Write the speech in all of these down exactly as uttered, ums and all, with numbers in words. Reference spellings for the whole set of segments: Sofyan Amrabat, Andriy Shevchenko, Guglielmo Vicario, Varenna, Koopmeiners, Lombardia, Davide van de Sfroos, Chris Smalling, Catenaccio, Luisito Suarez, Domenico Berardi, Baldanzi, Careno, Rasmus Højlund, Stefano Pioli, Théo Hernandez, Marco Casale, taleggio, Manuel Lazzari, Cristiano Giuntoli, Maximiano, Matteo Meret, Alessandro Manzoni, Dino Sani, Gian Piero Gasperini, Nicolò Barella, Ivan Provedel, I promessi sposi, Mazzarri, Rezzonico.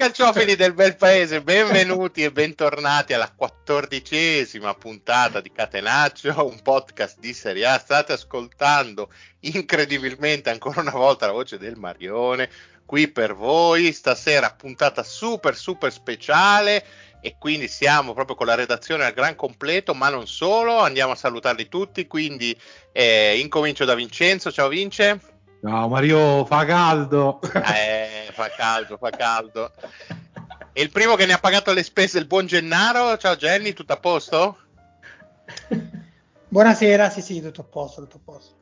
Calciofili del bel paese, benvenuti e bentornati alla quattordicesima puntata di Catenaccio, un podcast di Serie A. State ascoltando incredibilmente ancora una volta la voce del Marione qui per voi. Stasera puntata super super speciale e quindi siamo proprio con la redazione al gran completo, ma non solo, andiamo a salutarli tutti, quindi eh, incomincio da Vincenzo. Ciao Vince. No, Mario, fa caldo. Eh, fa caldo, fa caldo. E il primo che ne ha pagato le spese è il buon Gennaro. Ciao Genny, tutto a posto? Buonasera, sì sì, tutto a posto, tutto a posto.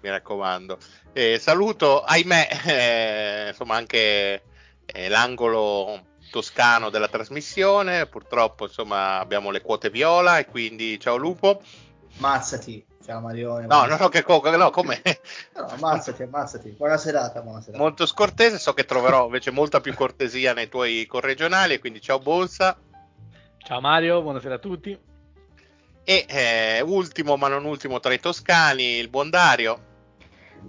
Mi raccomando. Eh, saluto, ahimè, eh, insomma anche eh, l'angolo toscano della trasmissione. Purtroppo, insomma, abbiamo le quote viola e quindi ciao Lupo. Mazzati. Ciao Marione. No, no, no, che co- no, come? No, ammazzati, ammazzati. Buona serata, buona serata. Molto scortese, so che troverò invece molta più cortesia nei tuoi corregionali, quindi ciao Bolsa. Ciao Mario, buonasera a tutti. E eh, ultimo, ma non ultimo tra i toscani, il buon Dario.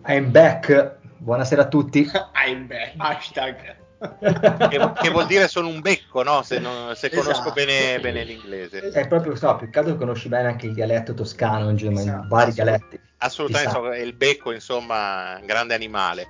I'm back. Buonasera a tutti. I'm back. Hashtag. Che, che vuol dire sono un becco, no? Se, non, se esatto. Conosco bene, bene l'inglese. Esatto. È proprio so, più che altro conosci bene anche il dialetto toscano, in genere, esatto. Vari dialetti. Assolutamente, esatto. Il becco, insomma, un grande animale.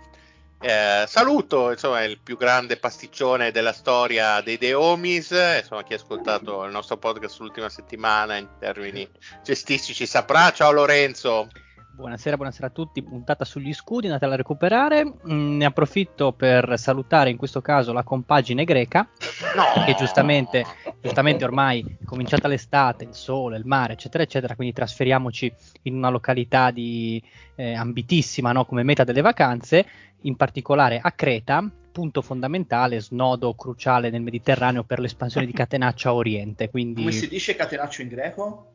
Eh, saluto, insomma, il più grande pasticcione della storia dei The Homies. Insomma, chi ha ascoltato il nostro podcast l'ultima settimana in termini cestistici saprà. Ciao Lorenzo. Buonasera, buonasera a tutti, puntata sugli scudi, andatela a recuperare. Mm, ne approfitto per salutare in questo caso la compagine greca, no. Che giustamente, giustamente ormai è cominciata l'estate, il sole, il mare, eccetera, eccetera, quindi trasferiamoci in una località di, eh, ambitissima, no? Come meta delle vacanze, in particolare a Creta, punto fondamentale, snodo cruciale nel Mediterraneo per l'espansione di Catenaccio a Oriente. Quindi... Come si dice Catenaccio in greco?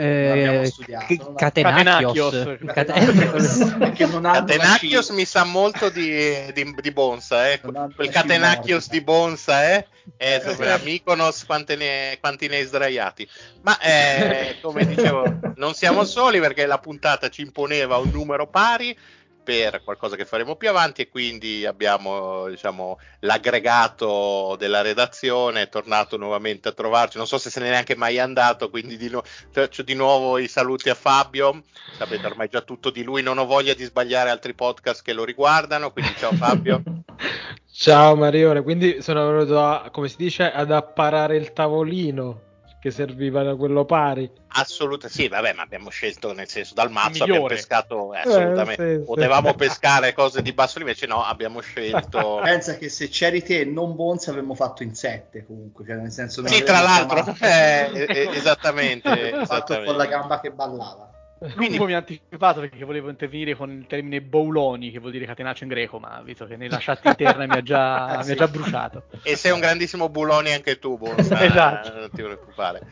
Eh, c- Catenacchios Catenacchios mi sa molto di, di, di Bonsa, eh. Quel Catenacchios di Bonsa, eh. Eh, Mykonos, Quantinei sdraiati. Ma eh, come dicevo, non siamo soli perché la puntata ci imponeva un numero pari per qualcosa che faremo più avanti, e quindi abbiamo, diciamo, l'aggregato della redazione è tornato nuovamente a trovarci, non so se se n'è neanche mai andato, quindi di nu- faccio di nuovo i saluti a Fabio, sapete ormai già tutto di lui, non ho voglia di sbagliare altri podcast che lo riguardano, quindi ciao Fabio. Ciao Marione, quindi sono venuto a, come si dice, ad apparare il tavolino che serviva da quello pari. Assolutamente sì, vabbè, ma abbiamo scelto, nel senso, dal mazzo abbiamo pescato, eh, assolutamente, eh, sì, potevamo sì. pescare cose di basso livello, invece no, abbiamo scelto. Pensa che se c'eri te e non Bonza avremmo fatto in sette comunque, cioè nel senso sì, tra l'altro, eh, eh, esattamente, esattamente. Fatto con la gamba che ballava. Quindi... Lupo mi ha anticipato perché volevo intervenire con il termine bouloni, che vuol dire catenaccio in greco, ma visto che nella chat interna mi ha già, sì. mi ha già bruciato. E sei un grandissimo bouloni anche tu, Bonsa, esatto. Non ti preoccupare.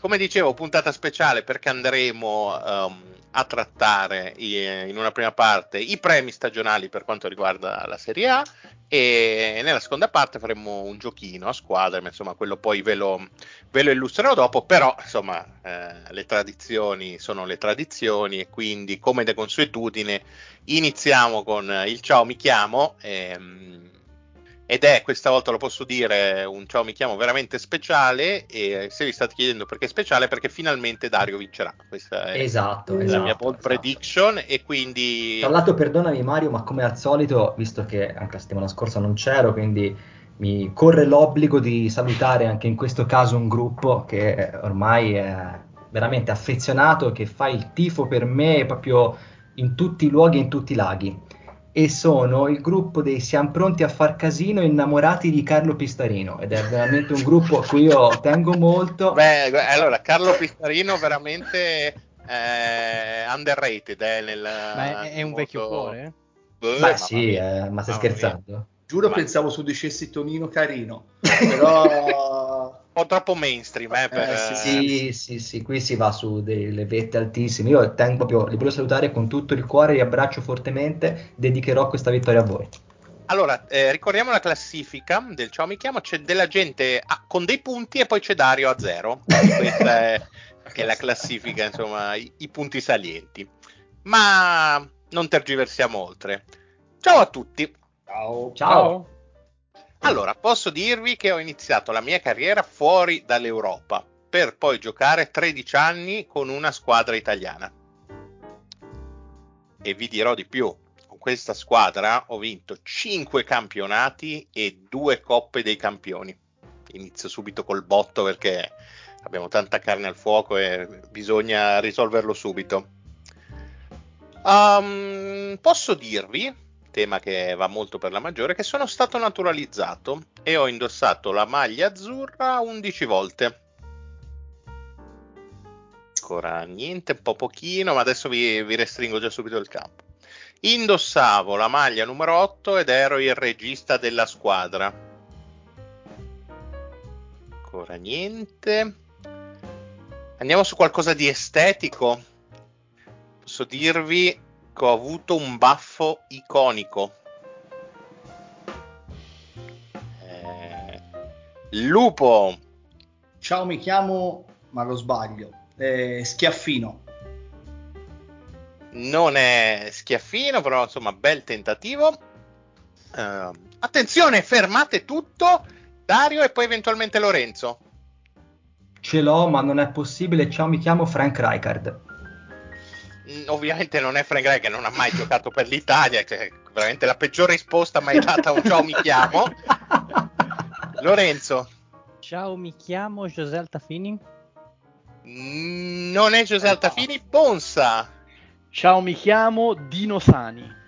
Come dicevo, puntata speciale perché andremo um, a trattare i, in una prima parte i premi stagionali per quanto riguarda la Serie A, e nella seconda parte faremo un giochino a squadre, ma insomma quello poi ve lo, ve lo illustrerò dopo, però insomma eh, le tradizioni sono le tradizioni e quindi come da consuetudine iniziamo con il ciao mi chiamo ehm, ed è questa volta, lo posso dire, un ciao mi chiamo veramente speciale, e se vi state chiedendo perché è speciale, perché finalmente Dario vincerà, questa è esatto, la esatto, mia bold esatto. prediction, e quindi... Tra l'altro perdonami Mario, ma come al solito, visto che anche la settimana scorsa non c'ero, quindi mi corre l'obbligo di salutare anche in questo caso un gruppo che ormai è veramente affezionato, che fa il tifo per me proprio in tutti i luoghi e in tutti i laghi. E sono il gruppo dei Siamo Pronti a Far Casino Innamorati di Carlo Pistarino, ed è veramente un gruppo a cui io tengo molto. Beh, allora Carlo Pistarino veramente eh, underrated, eh, nel, ma è, è un molto... vecchio cuore, eh? Ma sì, eh, ma stai scherzando? Giuro, ma... pensavo su dicessi Tonino Carino, però... un po' troppo mainstream, eh, per... eh, sì, sì, sì, sì, qui si va su delle vette altissime. Io tengo proprio, li voglio salutare con tutto il cuore, li abbraccio fortemente, dedicherò questa vittoria a voi. Allora, eh, ricordiamo la classifica del ciao mi chiamo, c'è della gente a, con dei punti e poi c'è Dario a zero, questa è, è la classifica, insomma, i, i punti salienti, ma non tergiversiamo oltre. Ciao a tutti. Ciao. Ciao. Ciao. Allora, posso dirvi che ho iniziato la mia carriera fuori dall'Europa, per poi giocare tredici anni con una squadra italiana. E vi dirò di più, con questa squadra ho vinto cinque campionati e due coppe dei campioni. Inizio subito col botto perché abbiamo tanta carne al fuoco e bisogna risolverlo subito. Um, posso dirvi, tema che va molto per la maggiore, che sono stato naturalizzato e ho indossato la maglia azzurra undici volte. Ancora niente, un po' pochino, ma adesso vi, vi restringo già subito il campo. Indossavo la maglia numero otto ed ero il regista della squadra. Ancora niente. Andiamo su qualcosa di estetico. Posso dirvi che ho avuto un baffo iconico. Eh, lupo. Ciao, mi chiamo, ma lo sbaglio. Eh, Schiaffino. Non è Schiaffino, però insomma, bel tentativo. Eh, attenzione, fermate tutto. Dario e poi eventualmente Lorenzo. Ce l'ho, ma non è possibile. Ciao, mi chiamo Frank Rijkaard. Ovviamente non è Frank Rijkaard, che non ha mai giocato per l'Italia, che è veramente la peggior risposta mai data a un ciao mi chiamo. Lorenzo. Ciao, mi chiamo José Altafini. Non è José Altafini, Bonsa. Ciao, mi chiamo Dino Sani.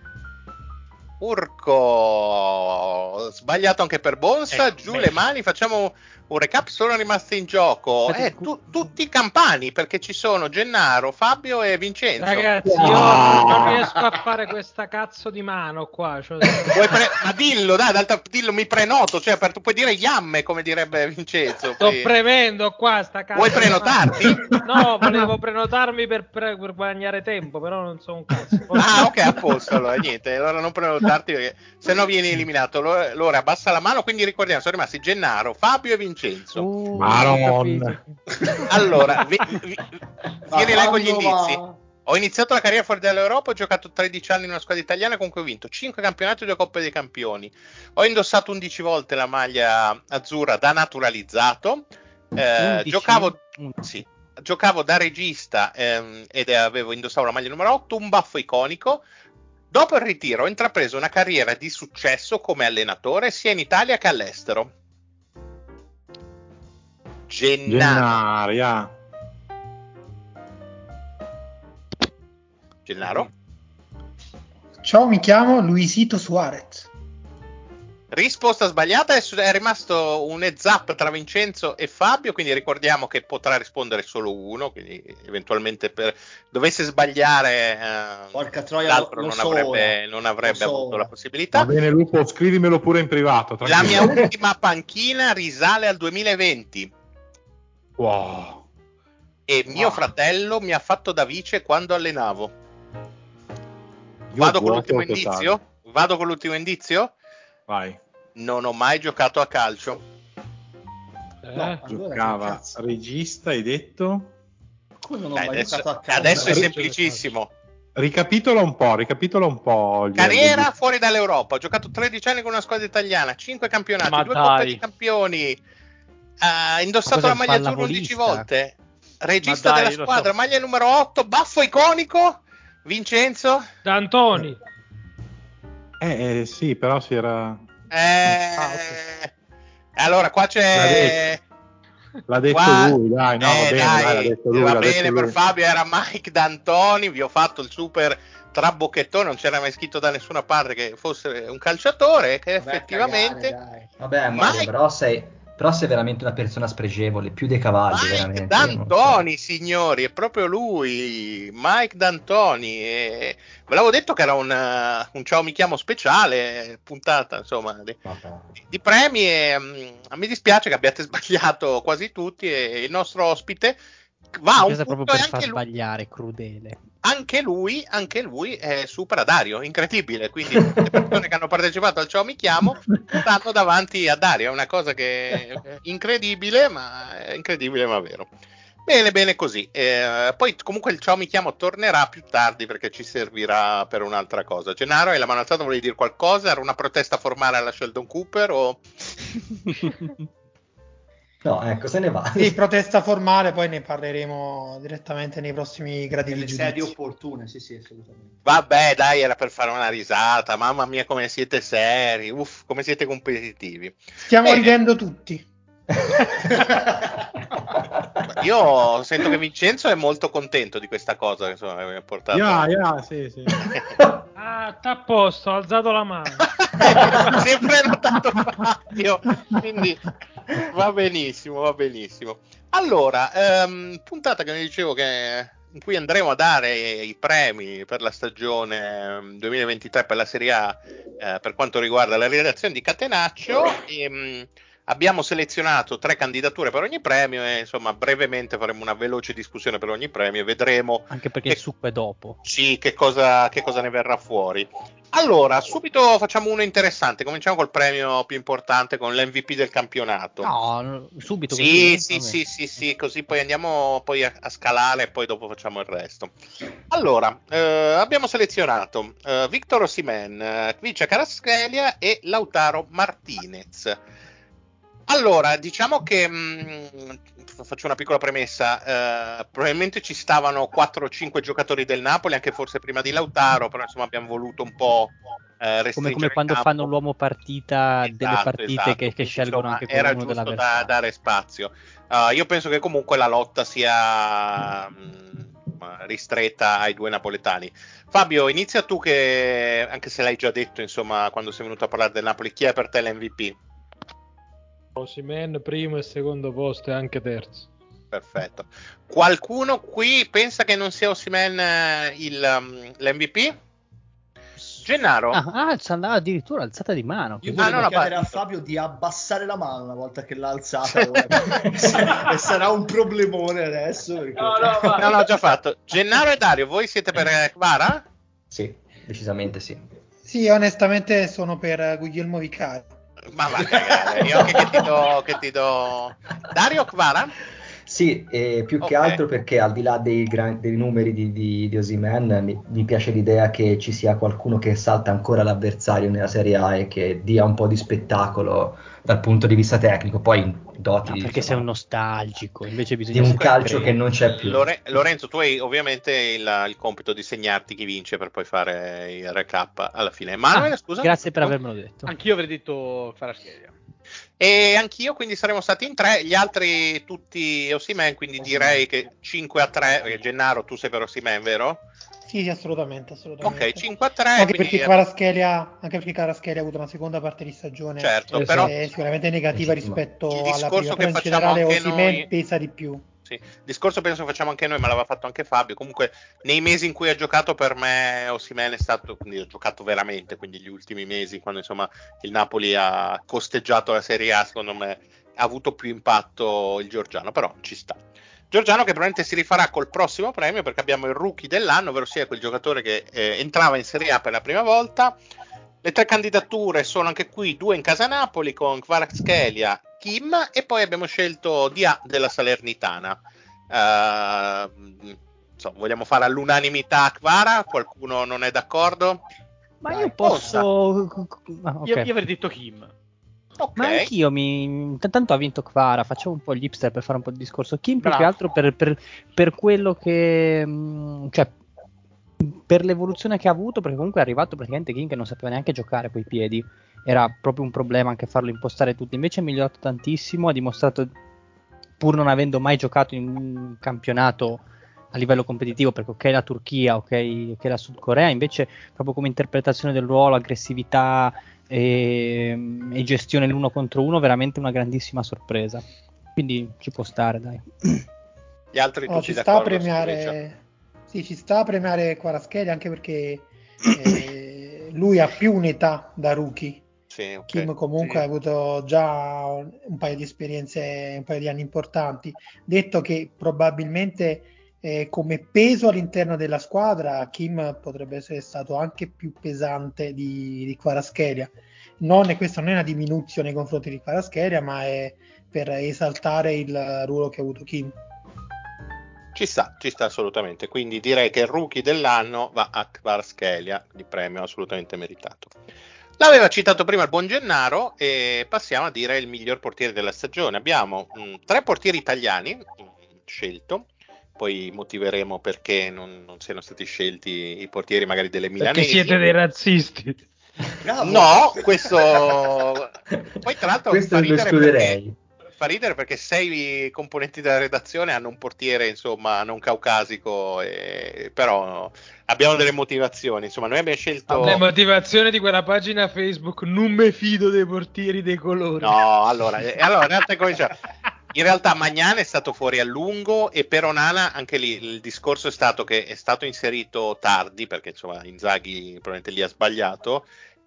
Urco, sbagliato anche per Bonsa, ecco, giù beh. Le mani, facciamo un recap, sono rimasti in gioco eh, tu, tutti i campani, perché ci sono Gennaro, Fabio e Vincenzo. Ragazzi, io oh. non riesco a fare questa cazzo di mano qua, cioè... Vuoi pre- ma dillo, dai, d'altra, dillo, mi prenoto, cioè per, tu puoi dire Yamme, come direbbe Vincenzo. Sto poi... premendo qua sta cazzo. Vuoi prenotarti? No, volevo prenotarmi per, pre- per guadagnare tempo, però non so un cazzo. Ah, ok, a posto, allora niente, allora non prenotarti perché se no viene eliminato. Allora abbassa la mano, quindi ricordiamo sono rimasti Gennaro, Fabio e Vincenzo. uh, Allora vi, vi, vi rileggo gli indizi. Ho iniziato la carriera fuori dall'Europa, ho giocato tredici anni in una squadra italiana con cui ho vinto cinque campionati e due coppe dei campioni, ho indossato undici volte la maglia azzurra da naturalizzato, eh, giocavo sì, giocavo da regista ehm, ed avevo indossato la maglia numero otto, un baffo iconico. Dopo il ritiro ho intrapreso una carriera di successo come allenatore sia in Italia che all'estero. Gennaria. Gennaro? Ciao, mi chiamo Luisito Suarez. Risposta sbagliata, è rimasto un heads up tra Vincenzo e Fabio, quindi ricordiamo che potrà rispondere solo uno, quindi eventualmente per dovesse sbagliare eh, porca troia, l'altro non, so avrebbe, non avrebbe so avuto ora. La possibilità. Va bene Lupo, scrivimelo pure in privato. Tranquillo. La mia ultima panchina risale al duemilaventi. Wow. E mio wow. fratello mi ha fatto da vice quando allenavo. Io Vado con l'ultimo totale. indizio? Vado con l'ultimo indizio? Vai. Non ho mai giocato a calcio. Eh, no, giocava allora regista, hai detto? Come non ho Dai, mai adesso, giocato a calcio? Adesso è semplicissimo. Ricapitola un po', ricapitola un po'. Carriera fuori dall'Europa, ho giocato tredici anni con una squadra italiana, cinque campionati, Ma due coppe di campioni, ha indossato la maglia azzurra undici volte, regista dai, della squadra, so. maglia numero otto, baffo iconico, Vincenzo D'Antoni. Eh, eh sì, però si era... Eh, ah, okay. Allora, qua c'è... L'ha detto, l'ha detto qua... lui, dai, no, eh, va bene, dai, dai, l'ha detto lui. Va l'ha bene, detto per lui. Fabio era Mike D'Antoni, vi ho fatto il super trabocchettone, non c'era mai scritto da nessuna parte che fosse un calciatore, che Vabbè, effettivamente... Cagare, Vabbè, Mario, Mike... però sei... Però sei veramente una persona spregevole, più dei cavalli. Mike veramente, D'Antoni, so. signori, è proprio lui, Mike D'Antoni. E... Ve l'avevo detto che era un, un ciao mi chiamo speciale, puntata insomma di, di premi. E, mh, mi dispiace che abbiate sbagliato quasi tutti. E il nostro ospite va un punto per far sbagliare, crudele. Anche lui, anche lui è supera Dario, incredibile, quindi le persone che hanno partecipato al Ciao mi chiamo stanno davanti a Dario, è una cosa che è incredibile, ma è incredibile ma vero. Bene, bene così. Eh, poi comunque il Ciao mi chiamo tornerà più tardi perché ci servirà per un'altra cosa. Gennaro, hai la mano alzata, volevi dire qualcosa? Era una protesta formale alla Sheldon Cooper o... No, ecco, se ne va. Sì, protesta formale, poi ne parleremo direttamente nei prossimi gradi di giudizio. Sedi opportune, sì, sì, assolutamente. Vabbè, dai, era per fare una risata. Mamma mia, come siete seri, uff, come siete competitivi. Stiamo Bene. ridendo tutti. Io sento che Vincenzo è molto contento di questa cosa, insomma, mi ha portato. Yeah, yeah, sì, sì. Ah, t'ha posto, ho alzato la mano. Sempre notato Fabio, quindi va benissimo, va benissimo. Allora, ehm, puntata che vi dicevo che in cui andremo a dare i premi per la stagione duemilaventitré per la Serie A, eh, per quanto riguarda la redazione di Catenaccio. E, abbiamo selezionato tre candidature per ogni premio e insomma brevemente faremo una veloce discussione per ogni premio e vedremo anche perché che, il succo è dopo. Sì, che cosa, che cosa ne verrà fuori. Allora, subito facciamo uno interessante, cominciamo col premio più importante, con l'M V P del campionato. No, subito. Sì, sì, sì, sì, sì, così poi andiamo poi a, a scalare e poi dopo facciamo il resto. Allora, eh, abbiamo selezionato eh, Victor Osimhen, eh, Kvicha Kvaratskhelia e Lautaro Martinez. Allora, diciamo che mh, faccio una piccola premessa, eh, probabilmente ci stavano quattro o cinque giocatori del Napoli, anche forse prima di Lautaro, però insomma abbiamo voluto un po' eh, restringere. Come, come quando fanno l'uomo partita, esatto, delle partite esatto. che, che scelgono insomma, anche per uno della persona. Era giusto da dare spazio. Uh, io penso che comunque la lotta sia mh, ristretta ai due napoletani. Fabio, inizia tu che, anche se l'hai già detto, insomma, quando sei venuto a parlare del Napoli, chi è per te l'M V P? Osimhen primo e secondo posto e anche terzo. Perfetto. Qualcuno qui pensa che non sia Osimhen il, um, l'M V P? Gennaro? Ah, ah, ci andava addirittura alzata di mano. Io volevo ah, no, chiedere a Fabio di abbassare la mano una volta che l'ha alzata. E sarà un problemone adesso. Perché... No, no, ma... no, l'ho già fatto. Gennaro e Dario, voi siete per Kvara? Sì, decisamente sì. Sì, onestamente sono per Guglielmo Vicario. Ma va a cagare, io che ti do, che ti do... Dario Kvara? Sì, eh, più okay. che altro perché al di là dei, gran, dei numeri di, di, di Osimhen mi, mi piace l'idea che ci sia qualcuno che salta ancora l'avversario nella Serie A e che dia un po' di spettacolo dal punto di vista tecnico, poi doti no, perché sei un nostalgico invece bisogna di un calcio che non c'è più. Lore, Lorenzo, tu hai ovviamente il, il compito di segnarti chi vince per poi fare il recap alla fine. Manuel, ah, scusa, grazie per avermelo detto. Anch'io avrei detto Kvaratskhelia. E anch'io, quindi saremo stati in tre, gli altri tutti Osimhen, quindi direi che cinque a tre. Gennaro, tu sei per Osimhen, vero? Sì, assolutamente, assolutamente. Ok, cinque a tre. Anche perché Kvaratskhelia anche perché Kvaratskhelia ha avuto una seconda parte di stagione certo, eh, però, sicuramente negativa rispetto alla prima, però in generale Osimhen noi... pesa di più. Sì, discorso penso facciamo anche noi, ma l'aveva fatto anche Fabio. Comunque nei mesi in cui ha giocato per me Osimhen è stato, quindi ha giocato veramente, quindi gli ultimi mesi quando insomma il Napoli ha costeggiato la Serie A, secondo me ha avuto più impatto il Giorgiano, però ci sta. Giorgiano che probabilmente si rifarà col prossimo premio perché abbiamo il rookie dell'anno, ovvero sia quel giocatore che eh, entrava in Serie A per la prima volta. Le tre candidature sono anche qui, due in casa Napoli con Kvaratskhelia, Kim e poi abbiamo scelto Dia della Salernitana. Uh, insomma, vogliamo fare all'unanimità Kvara? Qualcuno non è d'accordo? Ma Dai, io posso... Ah, okay. io, io avrei detto Kim. Okay. Ma anch'io mi. Tanto ha vinto Kvara, facciamo un po' gli hipster per fare un po' di discorso. Kim più che altro per, per, per quello che. Cioè, per l'evoluzione che ha avuto, perché comunque è arrivato praticamente Kim che non sapeva neanche giocare coi piedi, era proprio un problema anche farlo impostare tutto, invece è migliorato tantissimo, ha dimostrato, pur non avendo mai giocato in un campionato a livello competitivo, perché ok la Turchia, ok, okay la Sud Corea, invece proprio come interpretazione del ruolo, aggressività e, e gestione l'uno contro uno, veramente una grandissima sorpresa, quindi ci può stare, dai. Gli altri oh, ci sta a premiare Sì, ci sta a premiare Kvaratskhelia anche perché eh, lui ha più un'età da rookie. Sì, okay. Kim comunque sì. ha avuto già un paio di esperienze, un paio di anni importanti. Detto che probabilmente eh, come peso all'interno della squadra Kim potrebbe essere stato anche più pesante di, di Kvaratskhelia. Non, questa non è una diminuzione nei confronti di Kvaratskhelia, ma è per esaltare il ruolo che ha avuto Kim. Ci sta, ci sta assolutamente, quindi direi che il rookie dell'anno va a Kvaratskhelia, di premio assolutamente meritato. L'aveva citato prima il buon Gennaro e passiamo a dire il miglior portiere della stagione. Abbiamo mh, tre portieri italiani mh, scelto, poi motiveremo perché non, non siano stati scelti i portieri magari delle milanesi. Perché siete dei razzisti. No, no questo... Poi tra l'altro questo lo escluderei. Fa ridere perché sei componenti della redazione hanno un portiere insomma non caucasico, e... però abbiamo delle motivazione, insomma noi abbiamo scelto le motivazioni di quella pagina Facebook non me fido dei portieri dei colori. No, allora, allora in realtà cominciamo. In realtà Magnana è stato fuori a lungo e per Onana anche lì il discorso è stato che è stato inserito tardi perché insomma Inzaghi probabilmente lì ha sbagliato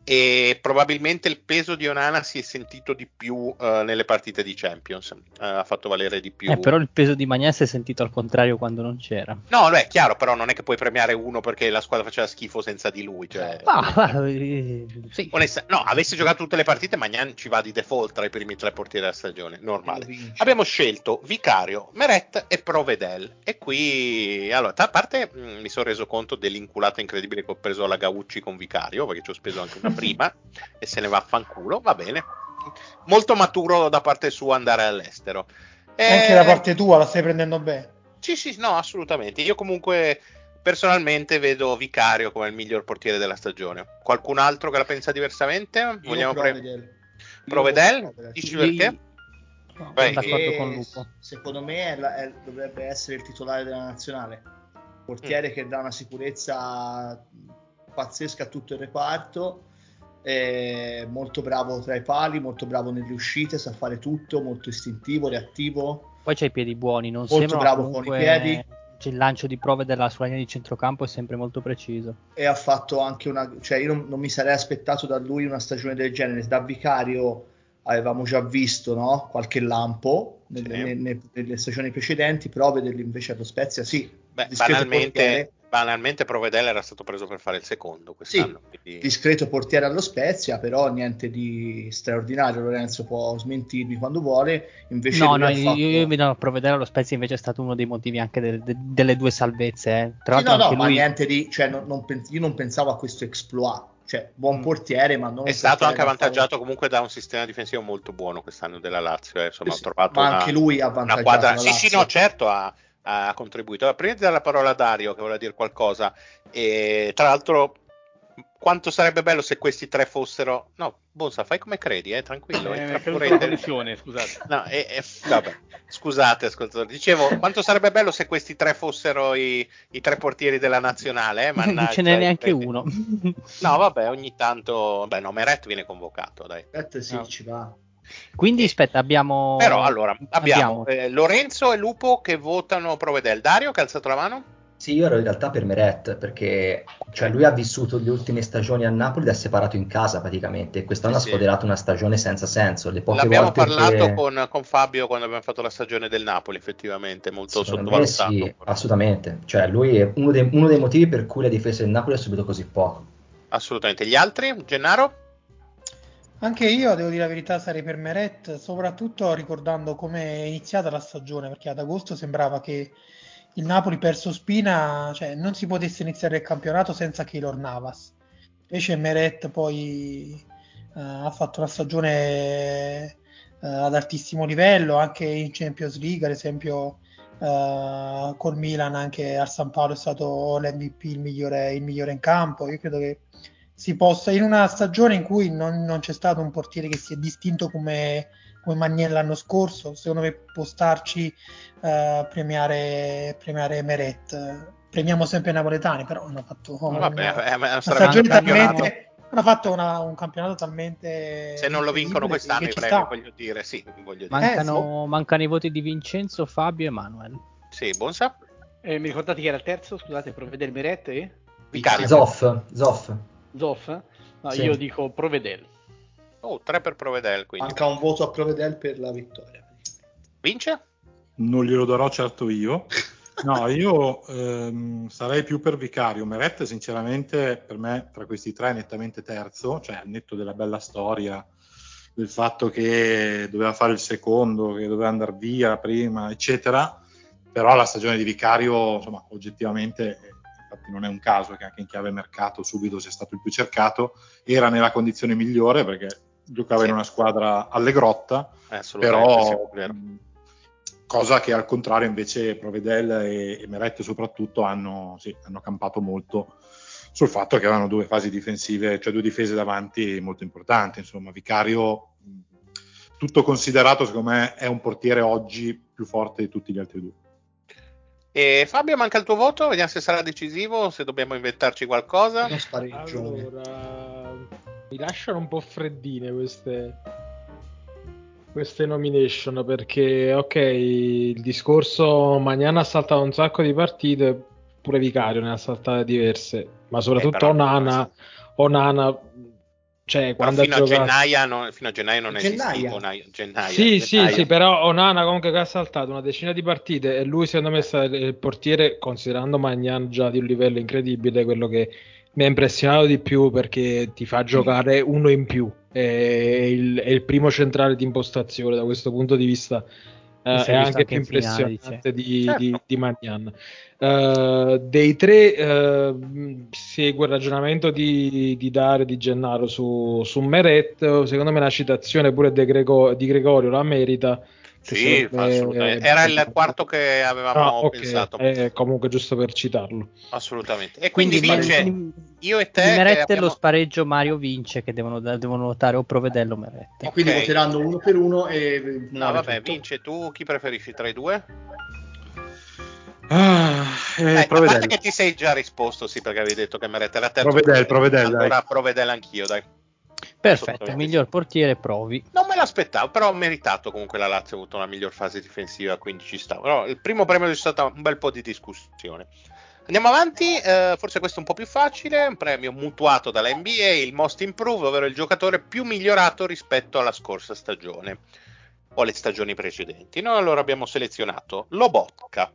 e probabilmente il peso di Onana si è sentito di più uh, nelle partite di Champions, uh, ha fatto valere di più. Eh, però il peso di Magnana si è sentito al contrario quando non c'era. No, no, è chiaro, però non è che puoi premiare uno perché la squadra faceva schifo senza di lui. Cioè, no, eh, sì. onesta, no, avesse giocato tutte le partite Magnana ci va di default tra i primi tre portieri della stagione, normale. Mm-hmm. Abbiamo scelto Vicario, Meret e Provedel e qui, allora, a parte mh, mi sono reso conto dell'inculata incredibile che ho preso alla Gaucci con Vicario, perché ci ho speso anche una prima e se ne va a fanculo, va bene, molto maturo da parte sua andare all'estero e... anche da parte tua la stai prendendo bene. Sì sì, no, assolutamente, io comunque personalmente vedo Vicario come il miglior portiere della stagione. Qualcun altro che la pensa diversamente? Vogliamo Provedel. Provedel? Dici perché? No, d'accordo con Lupo. Secondo me è la, è, dovrebbe essere il titolare della nazionale, portiere mm. che dà una sicurezza pazzesca a tutto il reparto. Eh, molto bravo tra i pali, molto bravo nelle uscite, sa fare tutto, molto istintivo, reattivo. Poi c'ha i piedi buoni, non molto sembra, bravo con i piedi. C'è il lancio di prove della sua linea di centrocampo, è sempre molto preciso. E ha fatto anche una, cioè io non, non mi sarei aspettato da lui una stagione del genere. Da Vicario avevamo già visto, no? Qualche lampo nelle, sì. ne, ne, nelle stagioni precedenti, però vederlo invece allo Spezia, sì. Beh, banalmente. Banalmente Provedel era stato preso per fare il secondo quest'anno. Sì, quindi... discreto portiere allo Spezia, però niente di straordinario. Lorenzo può smentirmi quando vuole. Invece no, no, fatto... io, io Provedel allo Spezia invece è stato uno dei motivi anche del, de, delle due salvezze. Eh. Tra sì, no, no, lui... ma niente di... Cioè, non, non pens- io non pensavo a questo exploit. Cioè, buon portiere, ma non... È stato anche avvantaggiato fare... comunque da un sistema difensivo molto buono quest'anno della Lazio. Eh. Insomma, sì, ho trovato ma una, anche lui ha avvantaggiato una quadra... Sì, sì, no, certo, ha... ha contribuito. Prima di dare la parola a Dario che voleva dire qualcosa, e tra l'altro quanto sarebbe bello se questi tre fossero... No, Bonsa, fai come credi, eh, tranquillo. Eh, condizione, scusate. No, e, e, vabbè. Scusate, ascoltatore. Dicevo, quanto sarebbe bello se questi tre fossero i, i tre portieri della nazionale, eh? Mannaggia, non ce n'è neanche credi. Uno. No, vabbè, ogni tanto... Beh, no, Meret viene convocato, dai. Meret sì, no. Ci va. Quindi aspetta, abbiamo però allora abbiamo, abbiamo. Eh, Lorenzo e Lupo che votano Provedel. Dario che ha alzato la mano? Sì, io ero in realtà per Meret perché cioè lui ha vissuto le ultime stagioni a Napoli da separato in casa praticamente, quest'anno sì, ha sfoderato sì. una stagione senza senso. Le poche L'abbiamo volte parlato che... con, con Fabio quando abbiamo fatto la stagione del Napoli, effettivamente molto secondo sottovalutato. Sì, assolutamente, cioè lui è uno dei, uno dei motivi per cui la difesa del Napoli ha subito così poco. Assolutamente, gli altri? Gennaro? Anche io, devo dire la verità, sarei per Meret, soprattutto ricordando come è iniziata la stagione, perché ad agosto sembrava che il Napoli perso spina, cioè non si potesse iniziare il campionato senza Keylor Navas. Invece Meret poi eh, ha fatto una stagione eh, ad altissimo livello, anche in Champions League, ad esempio eh, col Milan, anche al San Paolo è stato l'M V P, il migliore, il migliore in campo. Io credo che si possa, in una stagione in cui non, non c'è stato un portiere che si è distinto come, come Magnelli l'anno scorso, secondo me può starci uh, premiare, premiare Meret. Premiamo sempre i napoletani, però hanno fatto oh, Vabbè, una, eh, una stagione talmente hanno fatto una, un campionato talmente se non lo vincono quest'anno i premi, voglio dire, sì, voglio dire. Mancano, eh, sì. mancano i voti di Vincenzo, Fabio e Manuel. Sì, Bonsa. Eh, mi ricordate chi era il terzo? Scusate, Provedel, Meret e Vicario. Zoff, Zoff. Zoff? No, sì. Io dico Provedel. Oh, tre per Provedel, quindi. Manca un voto a Provedel per la vittoria. Vince? Non glielo darò certo io. No, io ehm, sarei più per Vicario. Meret sinceramente per me tra questi tre è nettamente terzo, cioè al netto della bella storia, del fatto che doveva fare il secondo, che doveva andare via prima, eccetera. però la stagione di Vicario, insomma, oggettivamente, infatti non è un caso che anche in chiave mercato subito sia stato il più cercato, era nella condizione migliore perché giocava sì. in una squadra alle grotta, eh, però mh, cosa che al contrario invece Provedel e, e Meret soprattutto hanno, sì, hanno campato molto sul fatto che avevano due fasi difensive, cioè due difese davanti molto importanti. Insomma, Vicario, tutto considerato, secondo me è un portiere oggi più forte di tutti gli altri due. E Fabio, manca il tuo voto, vediamo se sarà decisivo, se dobbiamo inventarci qualcosa. Allora, mi lasciano un po' freddine queste, queste nomination, perché ok, il discorso Magnana ha saltato un sacco di partite, pure Vicario ne ha saltate diverse, ma soprattutto eh, Onana, Onana cioè, quando fino, ha giocato... a gennaia non, fino a gennaio non gennaia. Esiste gennaia, sì, gennaia. Sì, sì, però Onana comunque che ha saltato una decina di partite e lui secondo me è stato il portiere, considerando Magnan già di un livello incredibile, quello che mi ha impressionato di più, perché ti fa giocare uno in più, è il, è il primo centrale di impostazione da questo punto di vista. Uh, è anche più impressionante di, certo. di, di Magnan. Uh, dei tre uh, segue il ragionamento di, di Dario Di Gennaro su, su Meret. Secondo me la citazione pure di, Grego, di Gregorio la merita. Sì, assolutamente. Era il quarto che avevamo ah, okay. pensato. Eh, comunque, giusto per citarlo. Assolutamente. E quindi, quindi vince in, io e te. Meret abbiamo... lo spareggio Mario vince, che devono, devono votare o Provedello o Meret. Okay. Quindi voteranno uno per uno e... No, no vabbè, tutto. Vince tu. Chi preferisci tra i due? Ah, eh, eh, a parte che ti sei già risposto, sì, perché avevi detto che Meret era terzo. Provedel, Provedel, allora Provedel anch'io, dai. Perfetto, il miglior portiere Provi. Non me l'aspettavo, però ho meritato, comunque la Lazio ha avuto una miglior fase difensiva, quindi ci stavo. Però il primo premio c'è stato un bel po' di discussione. Andiamo avanti, eh, forse questo è un po' più facile, un premio mutuato dalla N B A, il Most Improved, ovvero il giocatore più migliorato rispetto alla scorsa stagione o alle stagioni precedenti. Noi allora abbiamo selezionato Lobotka,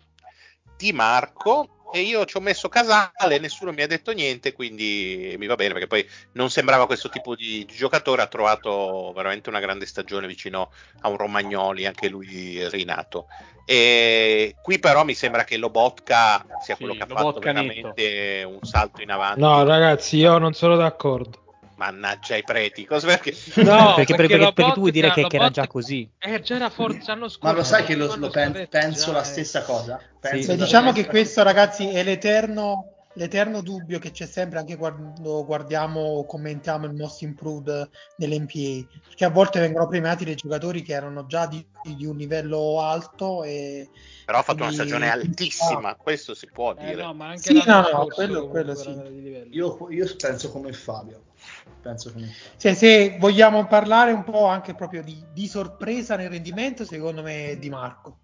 Dimarco, e io ci ho messo Casale, nessuno mi ha detto niente, quindi mi va bene, perché poi non sembrava questo tipo di giocatore, ha trovato veramente una grande stagione vicino a un Romagnoli, anche lui rinato. E qui però mi sembra che Lobotka sia quello sì, che ha Lobotka fatto veramente netto. Un salto in avanti. No ragazzi, io non sono d'accordo. Mannaggia i preti, cosa perché? No, perché, perché, perché, perché tu vuoi dire che, che era già così? Eh, già era forza l'anno scorso. Ma lo sai che lo, lo pen- penso la stessa cosa. Penso sì, da diciamo da che questo, ragazzi, è l'eterno, l'eterno dubbio che c'è sempre anche quando guardiamo o commentiamo il most improved dell'N B A, perché a volte vengono premiati dei giocatori che erano già di, di un livello alto e però ha fatto quindi... una stagione altissima, ah. questo si può dire. Eh, no, ma anche sì, no, no, quello, quello sì. Io, io penso come Fabio. Penso che... se, se vogliamo parlare un po' anche proprio di, di sorpresa nel rendimento, secondo me Dimarco.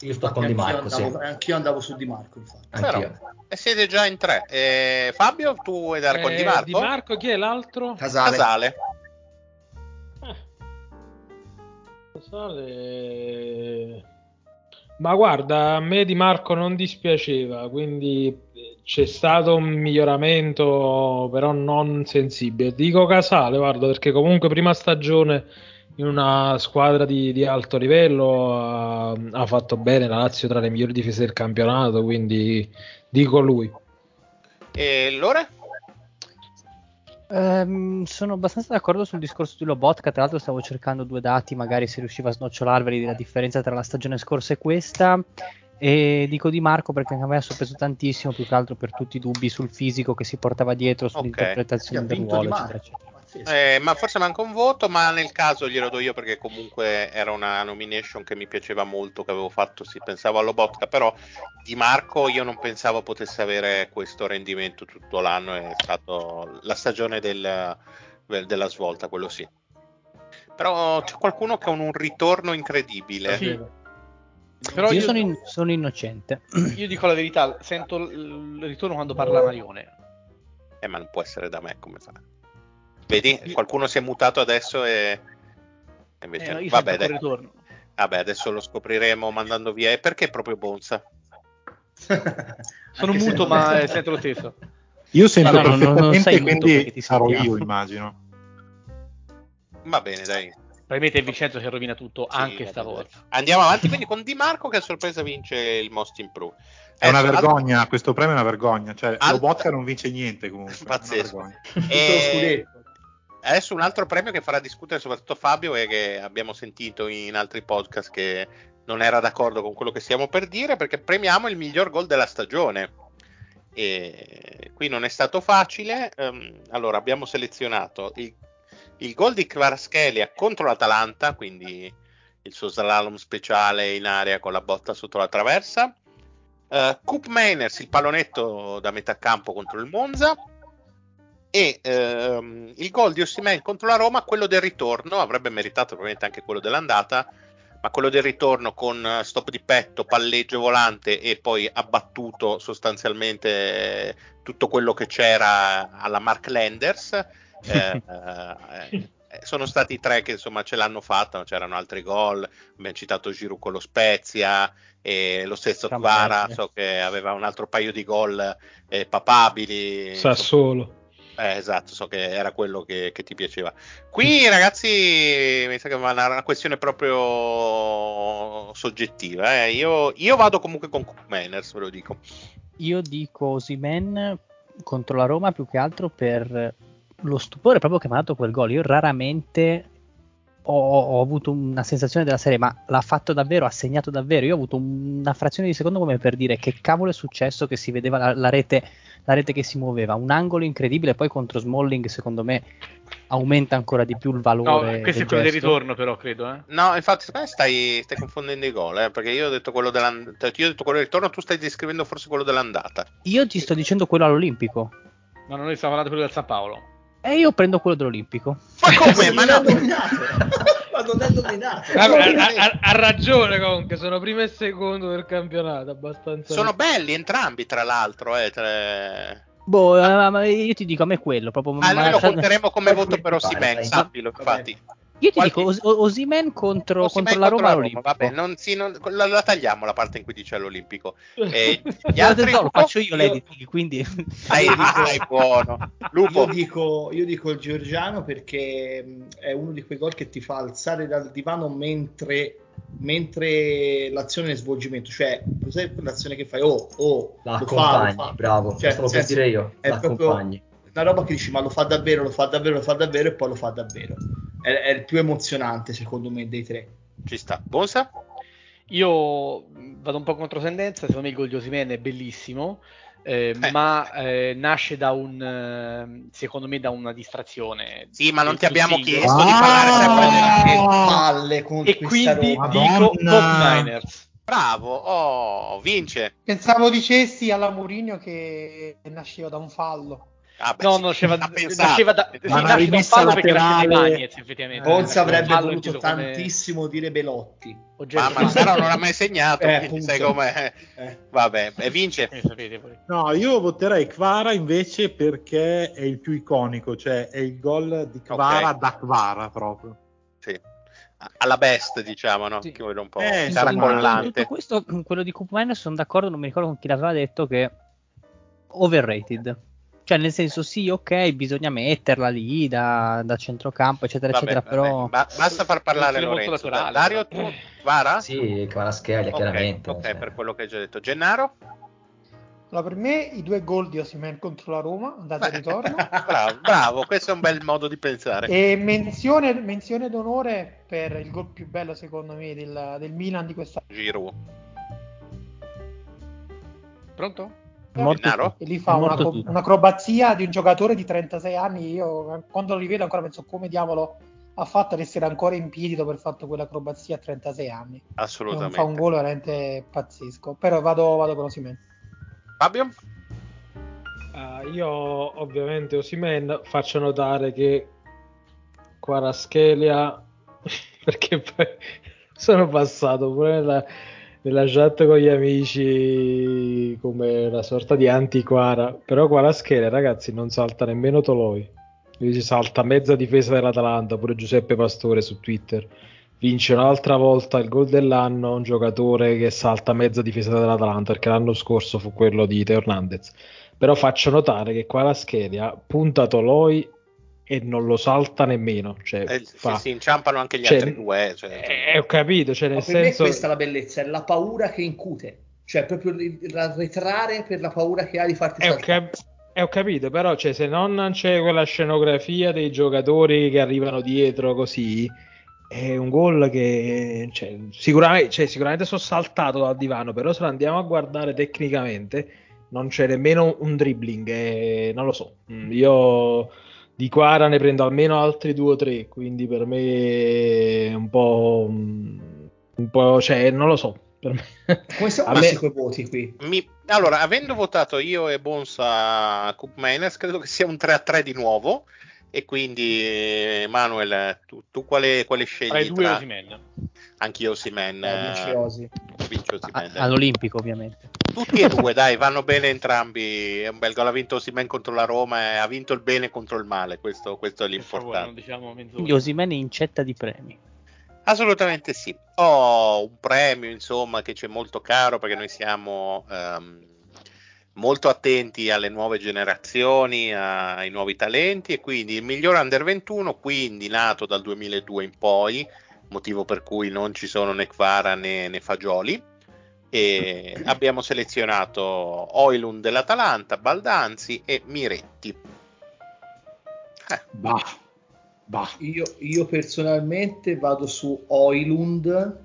Io sto con Dimarco, sì. Anch'io andavo su Dimarco, infatti. Però, e siete già in tre. Eh, Fabio, tu ed Arco eh, Dimarco. Dimarco, chi è l'altro? Casale. Casale. Eh. Casale. Ma guarda, a me Dimarco non dispiaceva, quindi c'è stato un miglioramento però non sensibile. Dico Casale, guarda, perché comunque prima stagione in una squadra di, di alto livello ha, ha fatto bene, la Lazio tra le migliori difese del campionato, quindi dico lui. E allora? Um, sono abbastanza d'accordo sul discorso di Lobotka, tra l'altro stavo cercando due dati, magari se riuscivo a snocciolarveli, della differenza tra la stagione scorsa e questa. E dico Dimarco perché anche a me ha sorpreso tantissimo, più che altro per tutti i dubbi sul fisico che si portava dietro, sull'interpretazione okay. del ruolo, eccetera, eccetera. Eh, ma forse manca un voto, ma nel caso glielo do io perché comunque era una nomination che mi piaceva molto, che avevo fatto, sì, pensavo a Lobotka, però Dimarco io non pensavo potesse avere questo rendimento tutto l'anno, è stato la stagione del, della svolta, quello sì. Però c'è qualcuno che ha un ritorno incredibile. Sì. Però io, io sono, in, sono innocente. Io dico la verità, sento il ritorno quando parla Marione. Eh, ma non può essere da me, come fa? Vedi, qualcuno si è mutato adesso e... e invece... eh, no, io Vabbè, dai. Vabbè, adesso lo scopriremo mandando via. E perché proprio Bonza? Sono muto, ma eh, sento lo stesso. Io sento no, perfettamente, non, non, non quindi sarò io, immagino. Va bene, dai. probabilmente è Vincenzo che rovina tutto, sì, anche stavolta. Andiamo avanti quindi con Dimarco che a sorpresa vince il Most Improved. È una vergogna, altra... questo premio è una vergogna, cioè altra... Lobotka non vince niente comunque. Pazzesco. E... adesso un altro premio che farà discutere soprattutto Fabio e che abbiamo sentito in altri podcast che non era d'accordo con quello che stiamo per dire, perché premiamo il miglior gol della stagione. E qui non è stato facile. Um, allora abbiamo selezionato il, il gol di Kvaratskhelia contro l'Atalanta, quindi il suo slalom speciale in area con la botta sotto la traversa. Uh, Coop Mainers, il pallonetto da metà campo contro il Monza, e uh, il gol di Osimhen contro la Roma, quello del ritorno, avrebbe meritato probabilmente anche quello dell'andata, ma quello del ritorno con stop di petto, palleggio volante e poi abbattuto sostanzialmente tutto quello che c'era alla Mark Lenders. eh, eh, sono stati tre che insomma ce l'hanno fatta, c'erano altri gol, abbiamo citato Giroud con lo Spezia e lo stesso Kvara, so che aveva un altro paio di gol eh, papabili. Sassuolo. Eh, esatto, so che era quello che, che ti piaceva. Qui ragazzi mi sa che è una, una questione proprio soggettiva, eh. io, io vado comunque con Mainers, ve lo dico. Io dico Osimhen contro la Roma più che altro per lo stupore proprio che mi ha dato quel gol. Io raramente ho, ho avuto una sensazione della serie, ma l'ha fatto davvero, ha segnato davvero. Io ho avuto una frazione di secondo come per dire che cavolo è successo, che si vedeva la, la rete la rete che si muoveva, un angolo incredibile. Poi contro Smalling secondo me aumenta ancora di più il valore. No, questo è quello del ritorno però, credo, eh. No, infatti stai, stai confondendo i gol, eh, perché io ho detto quello dell'andata, io ho detto quello del ritorno, tu stai descrivendo forse quello dell'andata. Io ti sto dicendo quello all'Olimpico. No, no, noi stiamo parlando quello del San Paolo. E io prendo quello dell'Olimpico. Ma come? Ma non è dominato. Ma non è dominato. Ha ragione comunque, sono primo e secondo del campionato, abbastanza. Sono belli entrambi tra l'altro, eh, tra... Boh, ah. ma io ti dico, a me quello proprio. Ah, noi lo conteremo come voto per Osimhen, sappilo, infatti. Io ti Qualche... dico Osimhen contro, contro la Roma all'Olimpico. Vabbè, non, sì, non, la, la tagliamo la parte in cui dice all'Olimpico. Eh, gli altri no, lo faccio io l'editing, quindi dai, dai, buono. Lupo. Io dico, io dico il georgiano perché è uno di quei gol che ti fa alzare dal divano mentre, mentre l'azione è svolgimento, cioè cos'è l'azione che fai? Oh, oh, la accompagni, bravo, cioè, lo per dire io, la accompagni. Una roba che dici ma lo fa davvero, lo fa davvero, lo fa davvero e poi lo fa davvero. È, è il più emozionante secondo me dei tre. Ci sta. Bonsa? Io vado un po' contro tendenza, secondo me il gol di Osimhen è bellissimo, eh, eh. ma eh, nasce da un, secondo me da una distrazione. Sì, ma non ti abbiamo chiesto ah, di parlare sempre delle palle. E quindi roba. Dico Niners. Bravo, oh, vince. Pensavo dicessi alla Mourinho che nasceva da un fallo. Ah, beh, no, non c'era da pensare. Bonza avrebbe voluto tantissimo come... dire Belotti. Ma Mazzaro non l'ha mai segnato, eh, sai com'è. Eh. Vabbè, e vince. No, io voterei Kvara invece perché è il più iconico, cioè è il gol di Kvara, okay. Da Kvara proprio. Sì. Alla best, diciamo, no? Sì. Che un po' eh, insomma, tutto questo, quello di Koopmeiners sono d'accordo, non mi ricordo con chi l'aveva detto, che overrated. Cioè nel senso sì, ok, bisogna metterla lì da, da centrocampo eccetera vabbè, eccetera vabbè. Però ba- basta far parlare Lorenzo. Dario, tu Kvara? Sì, Kvaratskhelia, okay, chiaramente. Ok, cioè. Per quello che hai già detto. Gennaro? Allora, per me i due gol di Osimhen contro la Roma, andata e ritorno. bravo, bravo, questo è un bel modo di pensare. E menzione, menzione d'onore per il gol più bello secondo me del, del Milan di quest'anno. Giroud. Pronto? Morto, e lì fa una, un'acrobazia di un giocatore di trentasei anni. Io quando lo rivedo ancora penso come diavolo ha fatto ad essere ancora in piedi dopo aver fatto quell'acrobazia a trentasei anni. Assolutamente. Non fa un gol veramente pazzesco. Però vado, vado con Osimhen. Fabio? Uh, io ovviamente Osimhen, faccio notare che Kvaratskhelia perché poi sono passato pure nella... nella chat con gli amici come una sorta di anti-Quara, però Kvaratskhelia ragazzi non salta nemmeno Toloi, lui si salta mezza difesa dell'Atalanta, pure Giuseppe Pastore su Twitter, vince un'altra volta il gol dell'anno un giocatore che salta mezza difesa dell'Atalanta, perché l'anno scorso fu quello di Théo Hernandez. Però faccio notare che Kvaratskhelia punta Toloi e non lo salta nemmeno, cioè, eh, fa... sì, sì, inciampano anche gli cioè, altri due, cioè... eh, ho capito, cioè, nel Ma per senso... me questa è la bellezza, è la paura che incute, cioè proprio l'arretrare per la paura che ha di farti saltare. Eh, ho capito, però cioè, se non c'è quella scenografia dei giocatori che arrivano dietro così, è un gol che cioè, sicuramente, cioè, sicuramente sono saltato dal divano, però se lo andiamo a guardare tecnicamente non c'è nemmeno un dribbling, eh, non lo so, io di Kvara ne prendo almeno altri due o tre, quindi per me è un po', un po' cioè, non lo so. Per me. Come siamo messi quei voti qui? Mi, allora, avendo votato io e Bonsa Koopmeiners, credo che sia un tre a tre di nuovo. E quindi, Manuel, tu, tu quale, quale scegli? Tra i due Osimhen. Anch'io Osimhen. Eh, All'Olimpico, ovviamente. Tutti e due, dai, vanno bene entrambi. È un bel gol, ha vinto Osimhen contro la Roma e ha vinto il bene contro il male. Questo, questo è l'importante. Diciamo quindi Osimhen è incetta di premi. Assolutamente sì, ho un premio insomma che c'è molto caro perché noi siamo um, molto attenti alle nuove generazioni, a, ai nuovi talenti, e quindi il miglior under ventuno, quindi nato dal duemiladue in poi, motivo per cui non ci sono né Kvara né, né Fagioli, e abbiamo selezionato Højlund dell'Atalanta, Baldanzi e Miretti. Eh. Bah. Bah. Io, io personalmente vado su Højlund,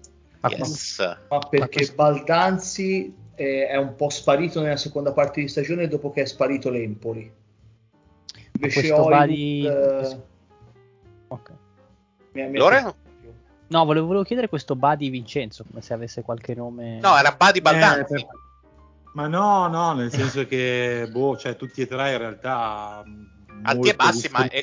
yes. ma perché Baldanzi è, è un po' sparito nella seconda parte di stagione dopo che è sparito l'Empoli. Invece Højlund di... okay. mi, mi Lore? No, volevo, volevo chiedere questo Badi Vincenzo, come se avesse qualche nome. No, era Badi Baldanzi. Eh, per... Ma no, no, nel senso che boh, cioè tutti e tre in realtà alti e bassi, ma è...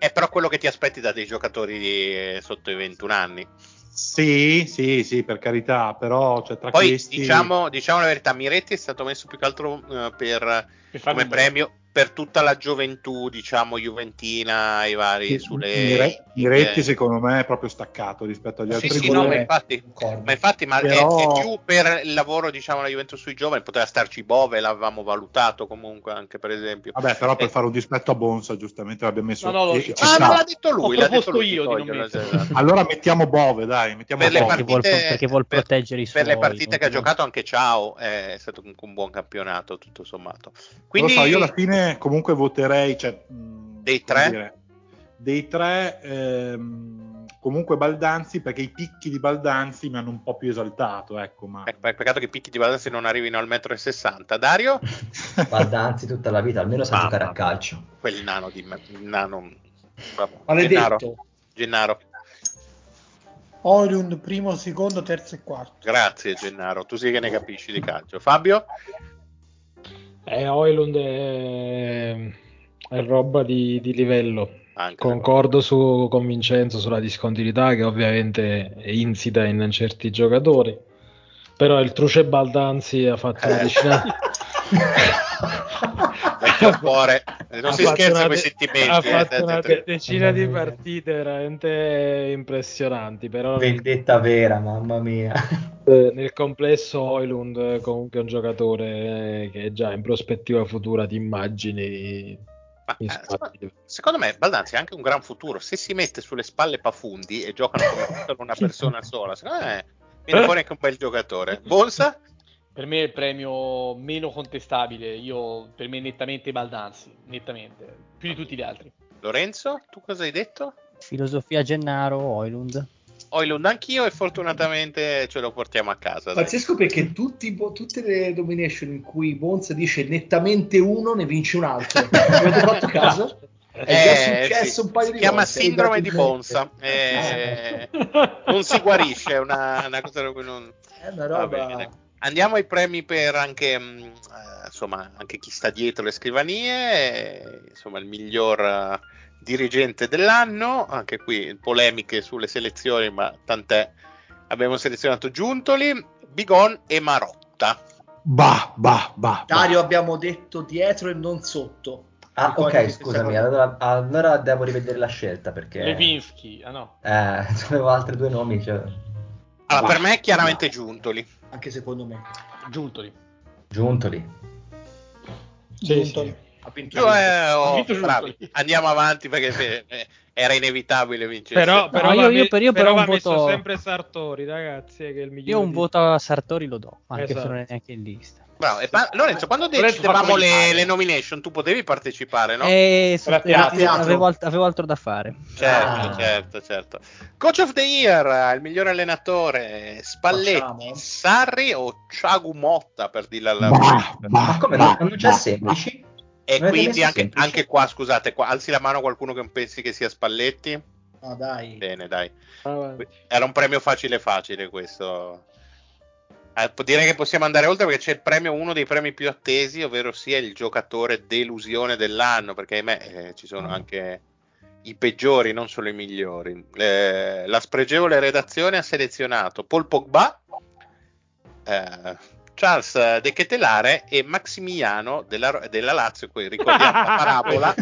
è però quello che ti aspetti da dei giocatori sotto i ventuno anni. Sì, sì, sì, per carità, però cioè, tra poi questi... diciamo, diciamo la verità, Miretti è stato messo più che altro uh, per, per come premio bene. Per tutta la gioventù, diciamo, juventina, i vari sì, sulle Miretti, Miretti eh. secondo me è proprio staccato rispetto agli sì, altri. Sì, sì, no, ma infatti, ma, infatti, ma però... è, è più per il lavoro, diciamo, la Juventus sui giovani, poteva starci Bove, l'avevamo valutato comunque anche per esempio. Vabbè, però eh. per fare un dispetto a Bonsa, giustamente l'abbiamo messo. No, no, no, ah, no, l'ha detto lui, l'ha detto lui io di non allora mettiamo Bove, dai, mettiamo per Bove. Le partite, perché, vuol, perché vuol proteggere per, i suoi. Per le partite che ha giocato anche Ciao è stato un buon campionato tutto sommato. Quindi lo so, io alla fine comunque voterei cioè, dei tre dire, dei tre ehm, comunque Baldanzi, perché i picchi di Baldanzi mi hanno un po' più esaltato, ecco, ma... eh, peccato che i picchi di Baldanzi non arrivino al metro e sessanta. Dario? Baldanzi tutta la vita, almeno sa giocare a calcio quel nano di me, nano Gennaro. Gennaro Højlund primo, secondo, terzo e quarto. Grazie Gennaro, tu sì che ne capisci di calcio. Fabio? Eh, Højlund è, è roba di, di livello. Anche concordo su, con Vincenzo sulla discontinuità che ovviamente è insita in certi giocatori, però il truce Baldanzi ha fatto eh. una decina di... non si scherza questi sentimenti. Ha fatto una decina di partite veramente impressionanti, però... vendetta vera, mamma mia. Nel complesso Højlund comunque è un giocatore che è già in prospettiva futura ti immagini. Ma, eh, secondo me Baldanzi ha anche un gran futuro se si mette sulle spalle Pafundi e giocano come una persona sola, secondo me viene fuori anche un bel giocatore. Bonsa? Per me è il premio meno contestabile, io per me nettamente Baldanzi, nettamente più di tutti gli altri. Lorenzo, tu cosa hai detto? Filosofia Gennaro, Højlund Højlund anch'io e fortunatamente ce lo portiamo a casa. Pazzesco dai. Perché tutti, tutte le domination in cui Bonza dice nettamente uno ne vince un altro. Avete fatto caso? È eh, già successo sì. un paio si di chiama volte. Sindrome di Bonza. Eh, non si guarisce, è una, una cosa da cui non... È una roba... Va bene. Andiamo ai premi per anche mh, insomma anche chi sta dietro le scrivanie, insomma il miglior... dirigente dell'anno, anche qui polemiche sulle selezioni, ma tant'è. Abbiamo selezionato Giuntoli, Bigon e Marotta. Bah, bah, bah. bah. Dario, abbiamo detto dietro e non sotto. Ah, Bigon, ok, scusami, allora, allora devo rivedere la scelta perché Levinsky, ah no. Eh, avevo altri due nomi, cioè... Allora, bah, per me è chiaramente bah. Giuntoli. Anche secondo me. Giuntoli. Giuntoli. Giuntoli. Sì, Giuntoli. Sì. ha vinto, eh, oh, andiamo avanti perché era inevitabile vincere. Però, però, no, io, io, per io però, però ho voto... sempre Sartori, ragazzi, che è il migliore. Io un voto a Sartori lo do, anche esatto. se non è neanche in lista. Bravo. E pa- Lorenzo, quando decidevamo le, le nomination, tu potevi partecipare, no? Eh, so, avevo, alt- avevo altro da fare. Certo, ah. certo, certo. Coach of the Year, il migliore allenatore, Spalletti, Facciamo. Sarri o Thiago Motta, per dirla alla bah, bah, Ma come bah, non c'è bah, semplici? E non quindi anche, anche qua, scusate, qua, alzi la mano qualcuno che pensi che sia Spalletti? No, dai. Bene, dai. Ah, Era un premio facile facile questo. Direi che possiamo andare oltre perché c'è il premio, uno dei premi più attesi, ovvero sia il giocatore delusione dell'anno, perché ahimè eh, ci sono anche i peggiori, non solo i migliori. Eh, la spregevole redazione ha selezionato Paul Pogba, eh, Charles De Ketelaere e Maximiano della, della Lazio, qui ricordiamo la parabola,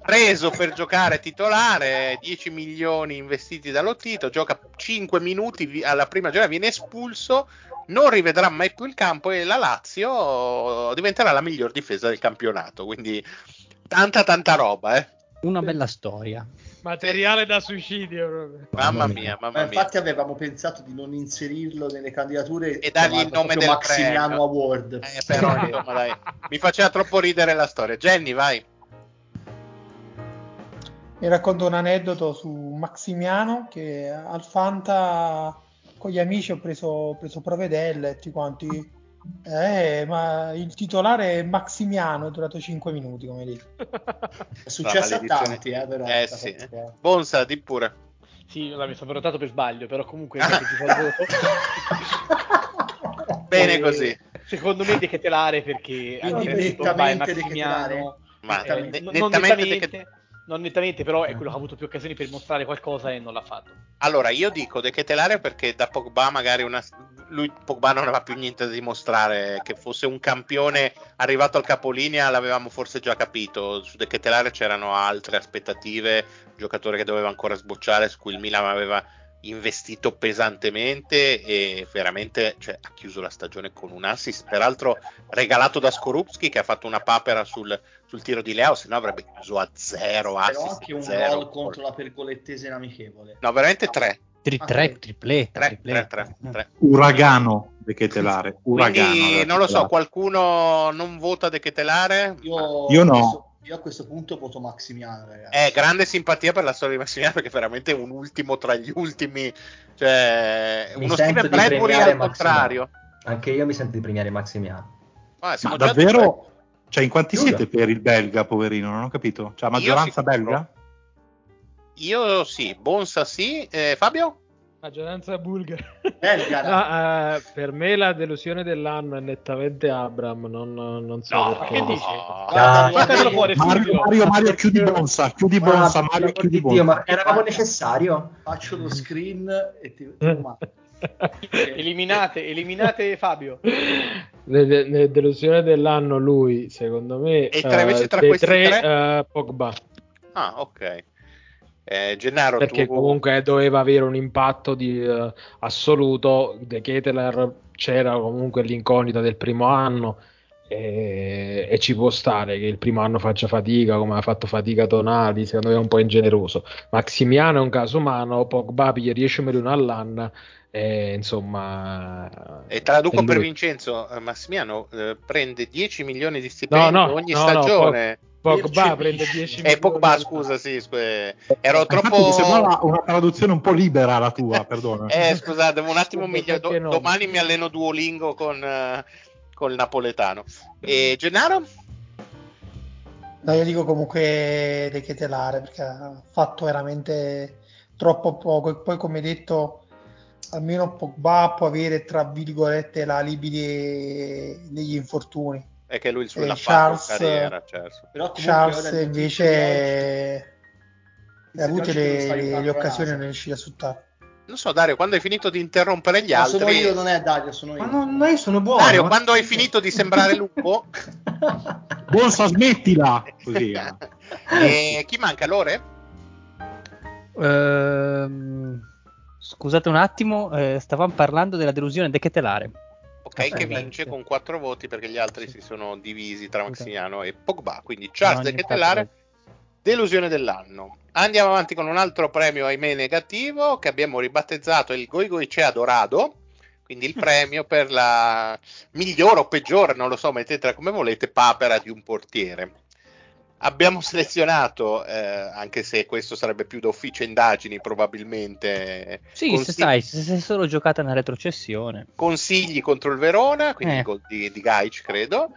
preso per giocare titolare, dieci milioni investiti dallo Tito, gioca cinque minuti alla prima giornata, viene espulso, non rivedrà mai più il campo e la Lazio diventerà la miglior difesa del campionato, quindi tanta tanta roba, eh. Una bella storia, materiale da suicidio proprio. Mamma mia, mamma mia. Ma infatti avevamo pensato di non inserirlo nelle candidature e dargli il nome del Maximiano Award, eh, però insomma, dai. Mi faceva troppo ridere la storia. Jenny, vai. Mi racconto un aneddoto su Maximiano, che al Fanta con gli amici ho preso, ho preso Provedel e tutti quanti, eh, ma il titolare è Maximiano, è durato cinque minuti, come lì è successo a tanti, eh, però, eh sì, eh. Bonsa, di pure. Sì, mi sono prenotato per sbaglio, però comunque ti voto. Bene così. Secondo me De Ketelaere, perché nettamente De Ketelaere, ma eh, nettamente, non nettamente che... Non nettamente, però è quello che ha avuto più occasioni per mostrare qualcosa e non l'ha fatto. Allora, io dico De Ketelaere perché da Pogba magari una... lui Pogba non aveva più niente da dimostrare, che fosse un campione arrivato al capolinea l'avevamo forse già capito. Su De Ketelaere c'erano altre aspettative, giocatore che doveva ancora sbocciare, su cui il Milan aveva investito pesantemente e veramente, cioè, ha chiuso la stagione con un assist, peraltro regalato da Skorupski, che ha fatto una papera sul, sul tiro di Leao, se no avrebbe chiuso a zero assist. Però anche un zero gol contro la Pergolettese in amichevole. No, veramente tre. Tri- tre, ah, triplé, tre, triplé. Tre, tre, tre. Uragano De Ketelaere. Uragano. Quindi, non lo so, qualcuno non vota De Ketelaere? Io, Io no. Penso... Io a questo punto voto Maximiano, ragazzi. Eh, grande simpatia per la storia di Maximiano, perché è veramente un ultimo tra gli ultimi, cioè mi uno Steven Bradbury al contrario. Anche io mi sento di premiare Maximiano. Ah, ma davvero? Cioè, in quanti Giulia siete per il belga, poverino? Non ho capito. Cioè, maggioranza io belga? Io sì, Bonsa sì. Eh, Fabio? Maggioranza bulgara. No, eh, per me la delusione dell'anno è nettamente Abram, non, non so no, perché. Che dici? No, guarda, guarda, fuori, Mario, Mario, Mario, chiudi Bonsa, chiudi Bonsa, ma, Mario, chiudi Bonsa. Dio, ma eravamo necessario? Faccio lo screen e ti... eliminate, eliminate Fabio. La de- de- delusione dell'anno lui, secondo me. E tra, invece, tra uh, questi tre, tre? Uh, Pogba. Ah, ok. Eh, Gennaro, perché tu... comunque doveva avere un impatto di, uh, assoluto. De Ketelaere c'era comunque l'incognita del primo anno e, e ci può stare che il primo anno faccia fatica, come ha fatto fatica Tonali, secondo me è un po' ingeneroso. Maximiano è un caso umano, Pogba piglia dieci milioni all'anno e, insomma, e traduco per Vincenzo, Maximiano eh, prende dieci milioni di stipendi no, no, ogni no, stagione no, po- Pogba prende dieci milioni. Eh, Pogba, scusa, sì, scu- ero infatti troppo... Mi sembrava una traduzione un po' libera la tua, perdona. Eh, scusa, devo un attimo migliorare. Do- no. Domani mi alleno Duolingo con uh, col napoletano. E Gennaro? No, io dico comunque De Ketelaere, perché ha fatto veramente troppo poco. E poi, come detto, almeno Pogba può avere, tra virgolette, l'alibi de- degli infortuni. È che lui sulla Charles, carriera, certo. Però Charles invece ha avuto le, le, le occasioni nel riuscire a suttare. Non so, Dario, quando hai finito di interrompere gli ma altri, sono io, non è Dario, sono io. Ma non, io sono buono. Dario, ma... quando hai finito di sembrare lupo, Bonsa, smettila. Così, eh. E chi manca? Lore? Ehm, scusate un attimo, eh, stavamo parlando della delusione De Ketelaere. Ok, che vince con quattro voti perché gli altri sì. si sono divisi tra Maximiano okay. e Pogba. Quindi Charles De Ketelaere, delusione dell'anno. Andiamo avanti con un altro premio, ahimè, negativo, che abbiamo ribattezzato il Goigoicea Dorado. Quindi il premio per la migliore o peggiore, non lo so, mettetela come volete, papera di un portiere. Abbiamo selezionato, eh, anche se questo sarebbe più da ufficio indagini probabilmente. Sì, consig- se sai, se sei solo giocata nella retrocessione. Consigli contro il Verona, quindi eh. gol di, di Gajic, credo.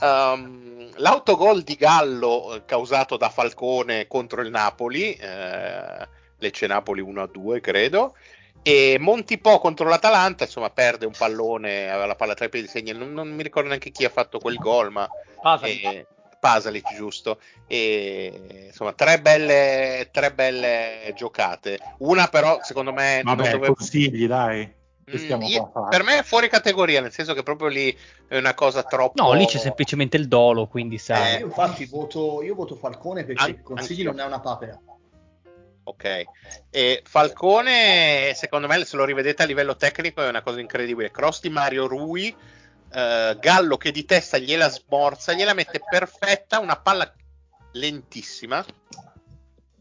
Um, l'autogol di Gallo causato da Falcone contro il Napoli, eh, Lecce Napoli uno a due, credo. E Montipò contro l'Atalanta, insomma, perde un pallone, aveva la palla tra i piedi, segna. Non, non mi ricordo neanche chi ha fatto quel gol, ma... Ah, eh, Pasalic, giusto, e insomma tre belle tre belle giocate, una però secondo me vabbè, non dovevo... consigli dai che stiamo mm, io, per me è fuori categoria, nel senso che proprio lì è una cosa troppo, no, lì c'è semplicemente il dolo, quindi sai eh, io infatti voto io voto Falcone perché An- consigli anch'io. Non è una papera. Ok, e Falcone secondo me, se lo rivedete a livello tecnico, è una cosa incredibile. Cross di Mario Rui, Uh, Gallo che di testa gliela smorza, gliela mette perfetta, una palla lentissima.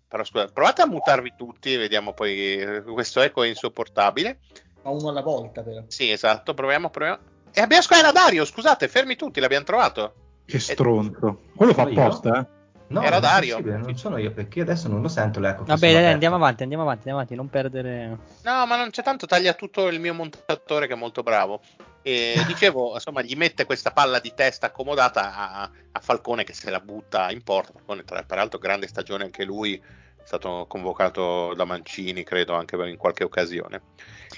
Però scusa, provate a mutarvi tutti e vediamo poi, questo eco è insopportabile. Ma uno alla volta, vero? Sì, esatto, proviamo, proviamo. E abbiamo squadra Dario, scusate, fermi tutti, l'abbiamo trovato. Che stronzo. E... Quello fa apposta, eh? No, era Dario. Non sono io, perché adesso non lo sento l'eco. Vabbè, dai, andiamo avanti, andiamo avanti, andiamo avanti, non perdere. No, ma non c'è tanto, taglia tutto il mio montatore che è molto bravo. E dicevo, insomma, gli mette questa palla di testa accomodata a, a Falcone che se la butta in porta. Falcone, tra, peraltro, grande stagione anche lui, è stato convocato da Mancini, credo, anche in qualche occasione.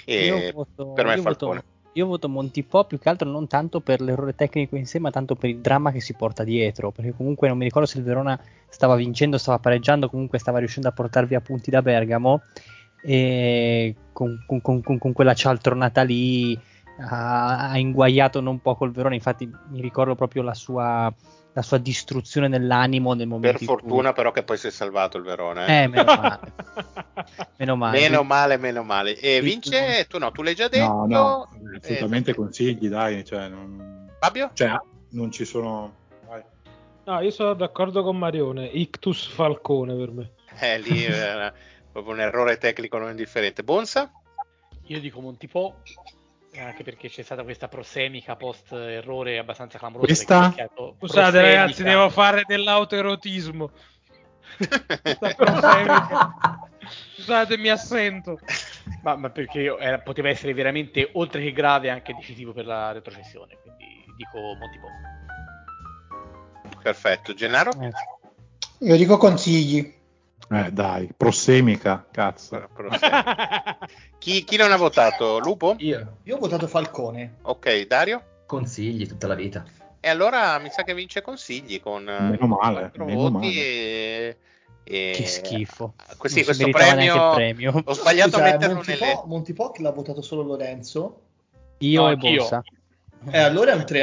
E io voto, per me io Falcone. Voto, io voto Montipò, più che altro non tanto per l'errore tecnico in sé, ma tanto per il dramma che si porta dietro, perché comunque non mi ricordo se il Verona stava vincendo, stava pareggiando, comunque stava riuscendo a portar via punti da Bergamo, e con, con, con, con quella cialtronata lì ha inguaiato non poco il Verona. Infatti mi ricordo proprio la sua la sua distruzione nell'animo nel momento. Per fortuna cui... però che poi si è salvato il Verona, eh, eh meno male meno male meno male, meno male. E, e vince tu... tu no tu l'hai già detto no no assolutamente eh, consigli dai cioè, non... Fabio? Cioè non ci sono dai. No, io sono d'accordo con Marione, ictus Falcone per me, eh lì era proprio un errore tecnico non indifferente. Bonsa? Io dico Montipò, anche perché c'è stata questa prosemica post errore abbastanza clamorosa. Questa? Scusate ragazzi, devo fare dell'autoerotismo. Scusate, mi assento. Ma, ma perché era, poteva essere veramente, oltre che grave, anche decisivo per la retrocessione. Quindi dico Montipò. Perfetto, Gennaro? Eh. Io dico consigli. Eh dai, prosemica, cazzo. Prosemica. chi, chi non ha votato? Lupo? Io. Io ho votato Falcone. Ok, Dario? Consigli tutta la vita. E allora mi sa che vince Consigli con meno male, meno voti male. E, e... Che schifo. Sì, questo premio... premio. Ho sbagliato a metterlo Montipò, nelle... Montipò che l'ha votato solo Lorenzo. Io no, e Bossa. Eh, allora è un tre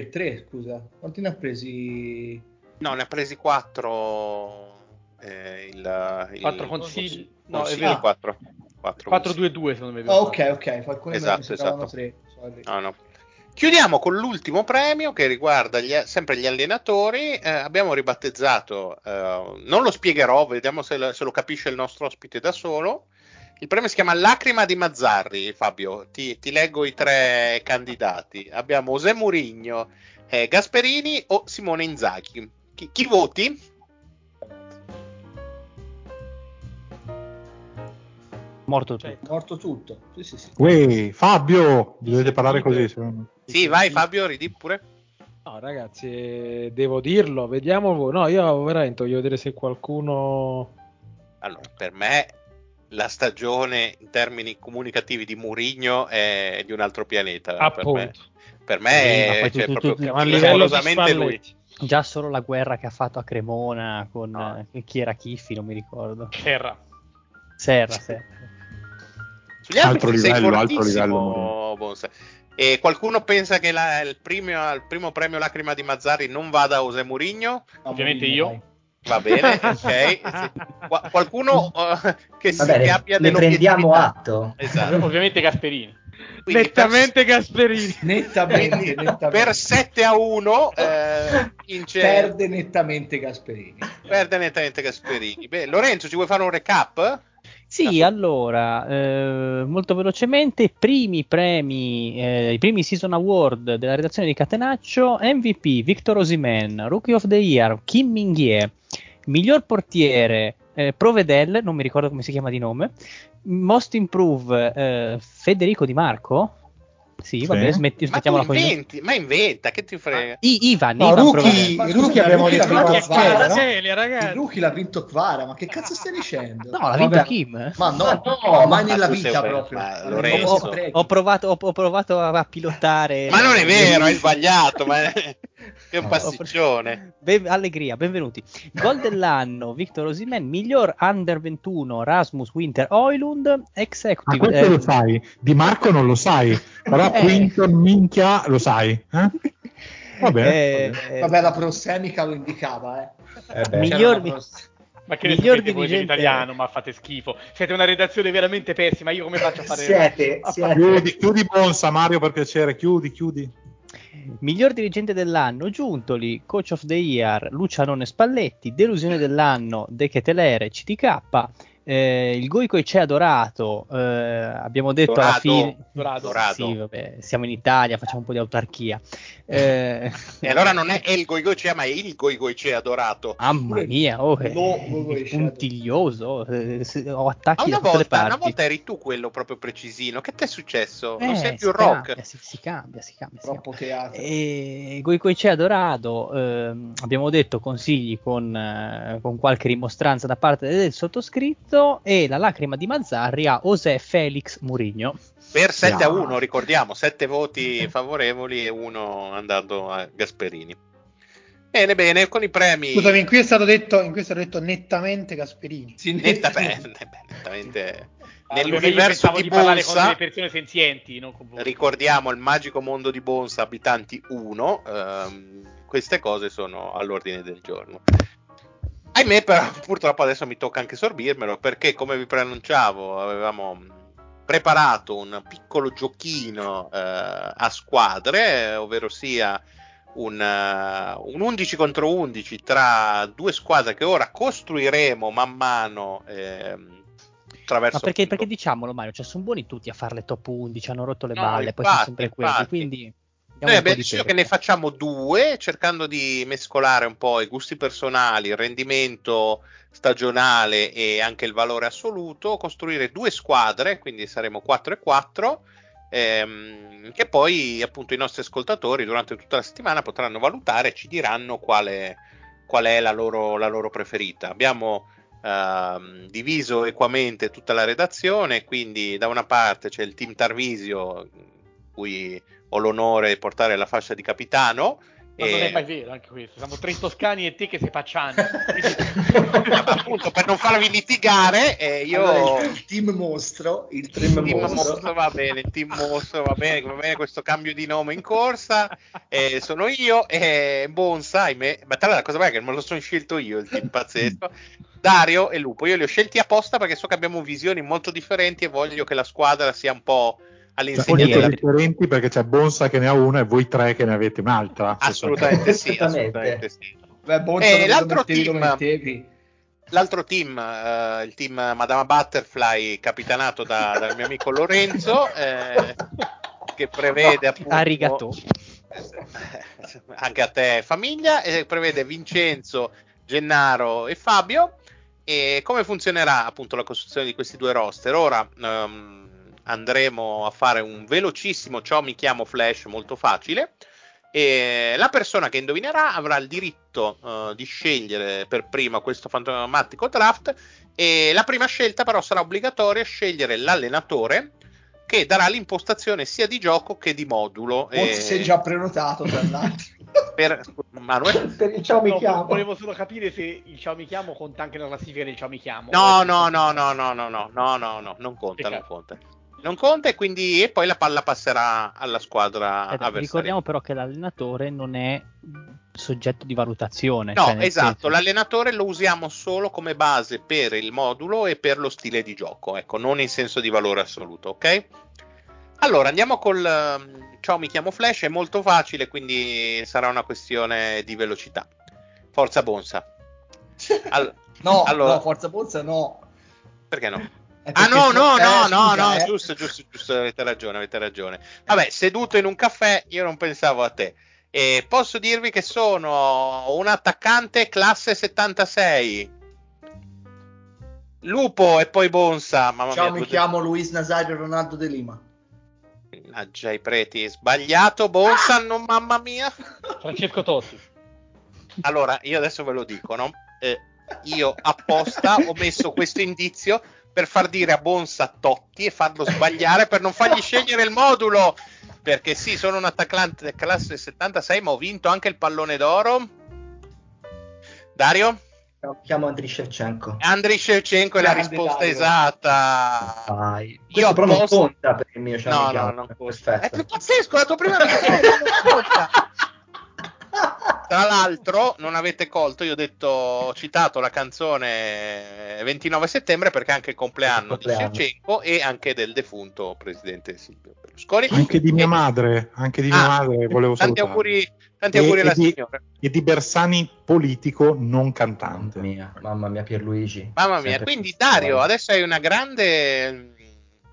a tre, scusa. Quanti ne ha presi? No, ne ha presi quattro... Eh, il, il quattro consigli, no, è vero, quattro due due secondo me. Oh, ok, ok, Falcone esatto, esatto. tre, no, no. Chiudiamo con l'ultimo premio che riguarda gli, sempre gli allenatori. Eh, abbiamo ribattezzato, eh, non lo spiegherò, vediamo se lo, se lo capisce il nostro ospite da solo. Il premio si chiama Lacrima di Mazzarri. Fabio, ti, ti leggo i tre candidati. Abbiamo José Mourinho, eh, Gasperini o Simone Inzaghi. Chi, chi voti? Morto tutto. Cioè, morto tutto. Sì, sì, sì. Uè, Fabio, dovete parlare così. Sì, vai Fabio, ridi pure. No, ragazzi, devo dirlo, vediamo voi. No, io veramente voglio vedere se qualcuno... Allora, per me la stagione in termini comunicativi di Mourinho è di un altro pianeta. Appunto. Per me, per me è, cioè, tu, tu, proprio a livello di lui. Già solo la guerra che ha fatto a Cremona con no. eh, chi era Chiffi, non mi ricordo. Serra. Serra, Serra. Altro livello, altro livello. E qualcuno pensa che la, il, primo, il primo premio Lacrima di Mazzarri non vada a José Mourinho? Ovviamente io. Vai. Va bene, ok. Qu- qualcuno uh, che, Vabbè, si, che abbia delle... Ne prendiamo atto. Esatto. Ovviamente Gasperini. Quindi nettamente per... Gasperini nettamente, nettamente. Per sette a uno eh, vince... perde nettamente Gasperini perde nettamente Gasperini. Beh, Lorenzo, ci vuoi fare un recap? Sì, allora, eh, molto velocemente, primi premi, eh, i primi Season Award della redazione di Catenaccio: M V P Victor Osimhen, Rookie of the Year Kim Minghie, miglior portiere eh, Provedel, non mi ricordo come si chiama di nome, Most Improve eh, Federico Dimarco. Sì, vabbè, smetti, smettiamola ma inventi, così. Ma inventa, che ti frega? I, Ivan, no, Ivan Rookie, Rookie, Rookie abbiamo detto Kvara, no? Il Rookie l'ha vinto Kvara, ma che cazzo stai dicendo? No, l'ha vinto vabbè. Kim. Ma no, no, no, ma nella vita proprio. Ho, ho, ho, provato, ho, ho provato a pilotare. Ma non è vero, hai sbagliato, ma è... Che un pasticcione. Ben, allegria, benvenuti. Gol dell'anno Victor Osimhen, miglior under ventuno Rasmus Højlund, ex equity. Ma questo eh, lo sai, Dimarco non lo sai, però eh. Quinton minchia lo sai. Eh? Vabbè, eh, vabbè. vabbè, la prosemica lo indicava, eh. Eh beh, miglior ma che ne sapete voi dell'italiano, ma fate schifo. Siete una redazione veramente pessima, io come faccio a fare? Siete, a siete. Chiudi, chiudi Bonsa, Mario, per piacere, chiudi, chiudi. Miglior dirigente dell'anno Giuntoli, Coach of the Year Lucianone Spalletti, delusione dell'anno De Ketelaere, C T K, eh, il Goico ci ha adorato, eh, abbiamo detto dorato, alla fine dorato, dorato. Sì, vabbè, siamo in Italia, facciamo un po' di autarchia, eh. E allora non è il Goico ci ha, ma è il Goico ci ha adorato, mamma mia, oh, eh, no, è puntiglioso, eh, ho attacchi una da tutte volta, le parti. Una volta eri tu quello proprio precisino, che ti è successo? Eh, non sei più si rock cambia, si, si cambia, si cambia troppo si cambia. Teatro e Goico ci ha adorato, eh, abbiamo detto consigli con, eh, con qualche rimostranza da parte del sottoscritto e la lacrima di Mazzarri a José Felix Mourinho per sette a uno, ricordiamo, sette voti favorevoli e uno andato a Gasperini. Bene, bene, con i premi. Scusami, in cui è stato detto, in cui è stato detto nettamente Gasperini. Sì, nettamente, nettamente, nettamente. Allora, nell'universo di, di Bonsa, con le persone senzienti, non con voi. Ricordiamo il magico mondo di Bonsa, abitanti uno, ehm, queste cose sono all'ordine del giorno. Ahimè, però purtroppo adesso mi tocca anche sorbirmelo, perché come vi preannunciavo avevamo preparato un piccolo giochino eh, a squadre, ovvero sia un, uh, un undici contro undici tra due squadre che ora costruiremo man mano eh, attraverso. Ma perché, perché diciamolo Mario, cioè sono buoni tutti a fare le top undici, hanno rotto le no, balle, infatti, poi sono sempre quelli, quindi... Noi abbiamo deciso che ne facciamo due, cercando di mescolare un po' i gusti personali, il rendimento stagionale e anche il valore assoluto, costruire due squadre, quindi saremo quattro e quattro, ehm, che poi appunto i nostri ascoltatori durante tutta la settimana potranno valutare e ci diranno quale, qual è la loro, la loro preferita. Abbiamo ehm, diviso equamente tutta la redazione, quindi da una parte c'è il team Tarvisio, cui ho l'onore di portare la fascia di capitano. Ma e... non è mai vero anche questo, siamo tre toscani e te che sei pacciani. Appunto, per non farvi litigare, eh, io allora, il team mostro, il team, team mostro. mostro va bene, il team mostro va bene, va bene questo cambio di nome in corsa, eh, sono io e eh, Bonsa, ahimè, ma tra l'altro la cosa bella è che me lo sono scelto io il team pazzesco. Dario e Lupo, io li ho scelti apposta perché so che abbiamo visioni molto differenti e voglio che la squadra sia un po' all'insegna della... differenti, perché c'è Bonsa che ne ha una e voi tre che ne avete un'altra. Assolutamente sì, assolutamente sì. Beh, e l'altro team, l'altro team, uh, il team Madama Butterfly, capitanato da, dal mio amico Lorenzo, eh, che prevede no, appunto arigato. Eh, anche a te famiglia, eh, prevede Vincenzo, Gennaro e Fabio. E come funzionerà appunto la costruzione di questi due roster? Ora um, andremo a fare un velocissimo ciao mi chiamo flash molto facile e la persona che indovinerà avrà il diritto uh, di scegliere per prima questo fantomatico draft, e la prima scelta però sarà obbligatoria, scegliere l'allenatore che darà l'impostazione sia di gioco che di modulo. O e... sei già prenotato tra l'altro. Per, Manuel? Per il ciao mi no, chiamo. Volevo solo capire se il ciao mi chiamo conta anche la classifica del ciao mi chiamo. No, no, no, no, no, no, no, no, no, no, non conta, non conta. Non conta e quindi e poi la palla passerà alla squadra eh, avversaria. Ricordiamo però che l'allenatore non è soggetto di valutazione. No, cioè esatto, senso... l'allenatore lo usiamo solo come base per il modulo e per lo stile di gioco, ecco, non in senso di valore assoluto, ok? Allora andiamo col ciao, mi chiamo Flash, è molto facile, quindi sarà una questione di velocità. Forza Bonsa. All- no, allora... no, Forza Bonsa no. Perché no? Ah no, no, no, no, no, eh. giusto, giusto, giusto, avete ragione, avete ragione. Vabbè, seduto in un caffè, io non pensavo a te. E posso dirvi che sono un attaccante classe settantasei. Lupo e poi Bonsa. Mamma Ciao, mia, mi chiamo te... Luis Nazario Ronaldo de Lima. Mannaggia i preti, sbagliato Bonsa, ah! non mamma mia. Francesco Totti. Allora, io adesso ve lo dico, no? Eh, io apposta ho messo questo indizio per far dire a Bonsa Totti e farlo sbagliare per non fargli scegliere il modulo, perché sì, sono un attaccante classe settantasei, ma ho vinto anche il pallone d'oro. Dario? Lo chiamo Andriy Shevchenko. Andriy Shevchenko è la risposta Dario. Esatta. Vai. Io però posso... non conta per il mio no, no, non conta. È più pazzesco la tua prima risposta. Tra l'altro non avete colto, io ho detto, ho citato la canzone ventinove settembre perché è anche il compleanno, il compleanno. di Shevchenko e anche del defunto presidente Silvio Berlusconi. Anche di mia madre, anche di mia ah, madre volevo tanti salutare. Auguri, tanti e, auguri alla e di, signora. E di Bersani politico non cantante. Mamma mia, mamma mia Pierluigi. Mamma mia, sempre quindi Dario, male. Adesso hai una grande...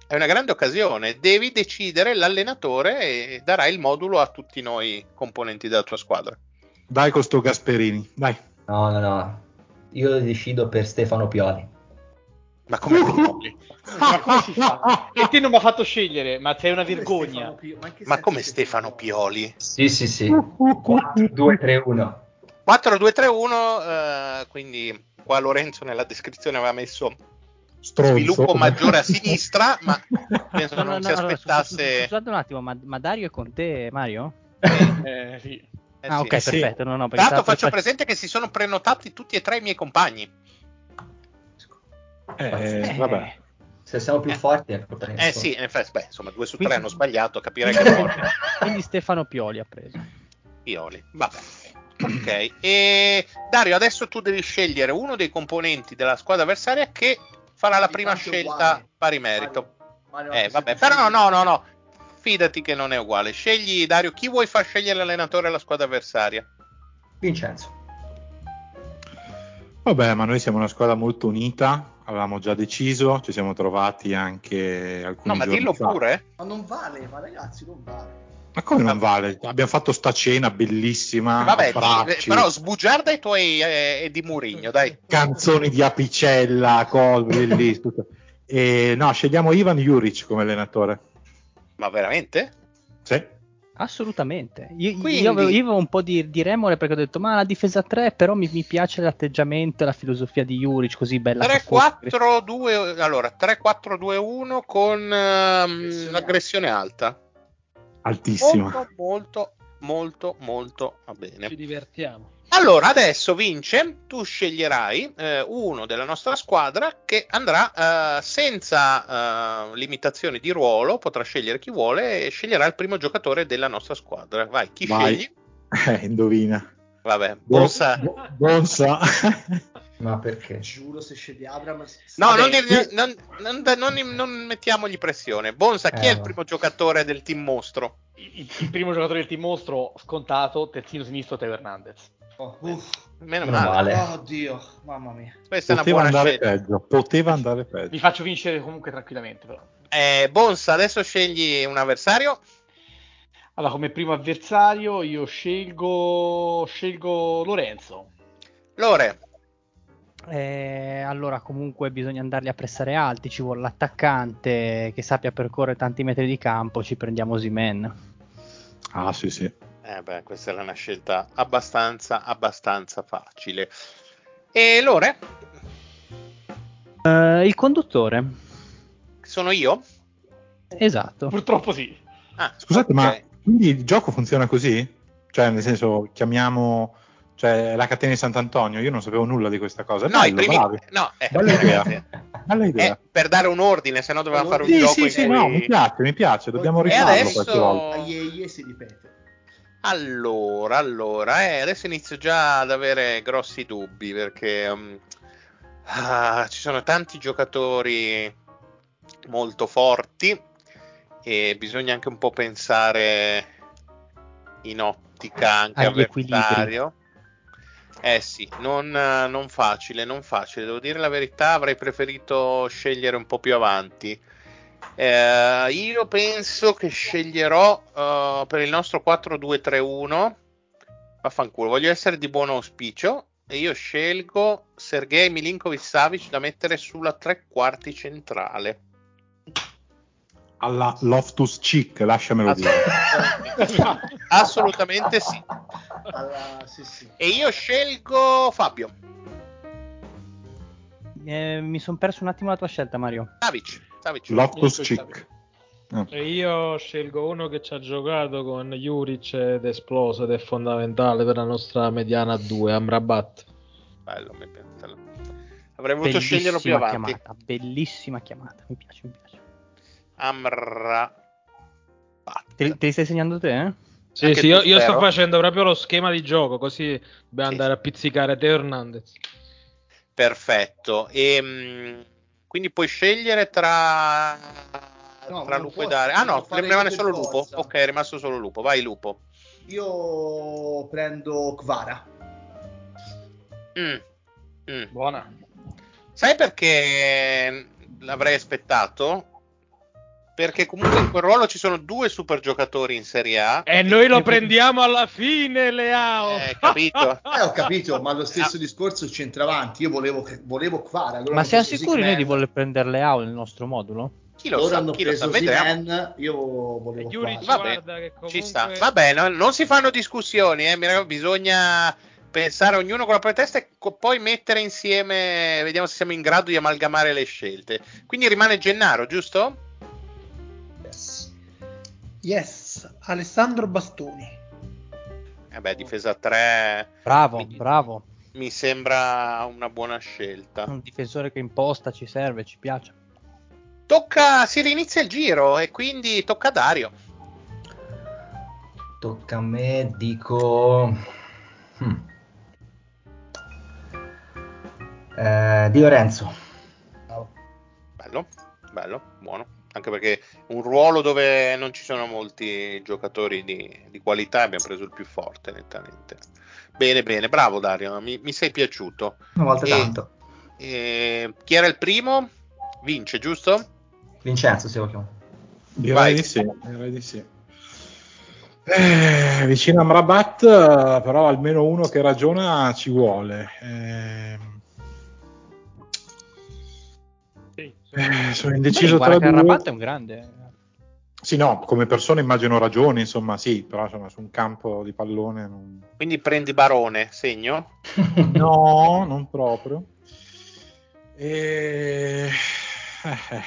È una grande occasione, devi decidere l'allenatore e darai il modulo a tutti noi componenti della tua squadra. Dai con sto Gasperini, dai. No, no, no, io lo decido per Stefano Pioli. Ma come Pioli? Ma come si fa? E te non mi ha fatto scegliere, ma sei una vergogna. Ma, ma come Stefano Pioli? Sì, sì, sì, quattro due tre uno quattro due tre uno, eh, quindi qua Lorenzo nella descrizione aveva messo... Stronzo. Sviluppo maggiore a sinistra, ma penso no, non no, si no, aspettasse. Scusate un attimo, ma, ma Dario è con te, Mario? Eh, sì. eh, ah, sì, ok, sì. perfetto. No, no, Tanto faccio per... presente che si sono prenotati tutti e tre i miei compagni. Eh, eh, vabbè. Se siamo più eh. forti, è eh, sì, in effetti, beh, insomma, due su Quindi... tre hanno sbagliato. Capirei che morte. Quindi Stefano Pioli ha preso. Pioli, vabbè. Ok, e Dario, adesso tu devi scegliere uno dei componenti della squadra avversaria che farà la prima scelta uguale. Pari merito. Mario, Mario, eh, vabbè, però no, no, no. Fidati che non è uguale. Scegli, Dario, chi vuoi far scegliere l'allenatore alla squadra avversaria? Vincenzo. Vabbè, ma noi siamo una squadra molto unita. Avevamo già deciso. Ci siamo trovati anche alcuni No, ma dillo fa. pure. Ma non vale, ma ragazzi, non vale. Ma come non vale? Abbiamo fatto sta cena bellissima. Vabbè, però sbugiarda i tuoi eh, di Mourinho, dai. Canzoni di Apicella, cose lì. E, no, scegliamo Ivan Jurić come allenatore. Ma veramente? Sì. Assolutamente. Io, Quindi... io, avevo, io avevo un po' di, di remore perché ho detto, ma la difesa tre, però mi, mi piace l'atteggiamento e la filosofia di Jurić così bella. tre quattro due allora, tre quattro due uno con um, l'aggressione alta. Altissima. Molto, molto, molto, molto va bene. Ci divertiamo. Allora, adesso Vince, tu sceglierai eh, uno della nostra squadra che andrà eh, senza eh, limitazioni di ruolo, potrà scegliere chi vuole e sceglierà il primo giocatore della nostra squadra. Vai, chi Vai. scegli? Eh, indovina. Vabbè, Bonsa. Bonsa. Ma perché? Giuro, se scegli Abrams... No, non, dir, non, non, non, non mettiamogli pressione. Bonsa, chi eh, è il primo giocatore del team mostro? Il, il primo giocatore del team mostro, scontato, terzino sinistro, Théo Hernandez. Oh, uff, meno male. male. Oddio, mamma mia. Questa Poteva è una buona andare scelta. Peggio. Poteva andare peggio. Vi faccio vincere comunque tranquillamente, però. Eh, Bonsa, adesso scegli un avversario. Allora, come primo avversario io scelgo, scelgo Lorenzo. Lore. Eh, allora comunque bisogna andarli a pressare alti, ci vuole l'attaccante che sappia percorrere tanti metri di campo, ci prendiamo Osimhen. Ah sì sì. Eh beh, questa era una scelta abbastanza abbastanza facile. E Lore? Uh, il conduttore. Sono io? Esatto. Purtroppo sì. Ah, scusate, okay. Ma quindi il gioco funziona così? Cioè nel senso chiamiamo... Cioè, la catena di Sant'Antonio, io non sapevo nulla di questa cosa. È no, bello, i primi... no eh, bella idea. Bella idea. Eh, per dare un ordine, se no dovevamo fare un sì, gioco. Sì, in sì, cui... no, mi piace, mi piace, dobbiamo rifarlo adesso... qualche volta. Adesso si ripete. Allora, allora, eh, adesso inizio già ad avere grossi dubbi perché um, ah, ci sono tanti giocatori molto forti. e bisogna anche un po' pensare in ottica anche avversario. Eh sì, non, non facile, non facile, devo dire la verità, avrei preferito scegliere un po' più avanti. Eh, io penso che sceglierò uh, per il nostro quattro due tre uno, vaffanculo, voglio essere di buon auspicio e io scelgo Sergej Milinkovic-Savic da mettere sulla tre quarti centrale. Alla Loftus Cheek, lasciamelo assolutamente dire. Assolutamente sì. Alla, sì, sì. E io scelgo Fabio. Eh, mi sono perso un attimo la tua scelta, Mario. Savic. Savic. Loftus Cheek. Eh. Io scelgo uno che ci ha giocato con Juric ed è esploso ed è fondamentale per la nostra mediana a due, Amrabat. Bello, mi piace. Avrei voluto sceglierlo più avanti. Chiamata, bellissima chiamata, mi piace, mi piace. Amrabat. Te, te li stai segnando te? Eh? Sì, sì, io, io sto facendo proprio lo schema di gioco, così dobbiamo sì, andare a pizzicare Théo Hernandez. Perfetto. E quindi puoi scegliere tra, no, tra Lupo e Dare. Ah no, rimane solo Lupo. Forza. Ok, è rimasto solo Lupo. Vai Lupo. Io prendo Kvara. Mm. Mm. Buona. Sai perché l'avrei aspettato? Perché comunque in quel ruolo ci sono due super giocatori in Serie A. E noi lo prendiamo alla fine, Leao! Eh, capito? eh, ho capito, ma lo stesso discorso il centravanti. Io volevo, volevo Kvara. Ma siamo sicuri noi di voler prendere Leao nel nostro modulo? Chi lo loro sa, hanno chi preso lo sa, Zidane, io volevo Kvara. Vabbè, comunque... ci sta. Vabbè, no, non si fanno discussioni, eh, mi raccomando, bisogna pensare ognuno con la propria testa e co- poi mettere insieme, vediamo se siamo in grado di amalgamare le scelte. Quindi rimane Gennaro, giusto? Yes, Alessandro Bastoni. Eh beh, difesa tre. Bravo, mi, bravo. Mi sembra una buona scelta. Un difensore che imposta, ci serve, ci piace. Tocca, si rinizia il giro e quindi tocca a Dario. Tocca a me, dico... Hm. Eh, Di Lorenzo. Bravo. Bello, bello, buono. Anche perché un ruolo dove non ci sono molti giocatori di, di qualità, abbiamo preso il più forte nettamente. Bene, bene, bravo Dario, mi, mi sei piaciuto. Una volta e, tanto. E, chi era il primo? Vince, giusto? Vincenzo, se lo chiamo. Direi di sì, direi di sì. Eh, vicino a Amrabat, però almeno uno che ragiona ci vuole. Eh... Eh, sono indeciso. Beh, tra due. Amrabat è un grande. Sì, no, come persona immagino ragioni, insomma, sì, però insomma, su un campo di pallone non... Quindi prendi Barone, segno? No, non proprio. E... Eh.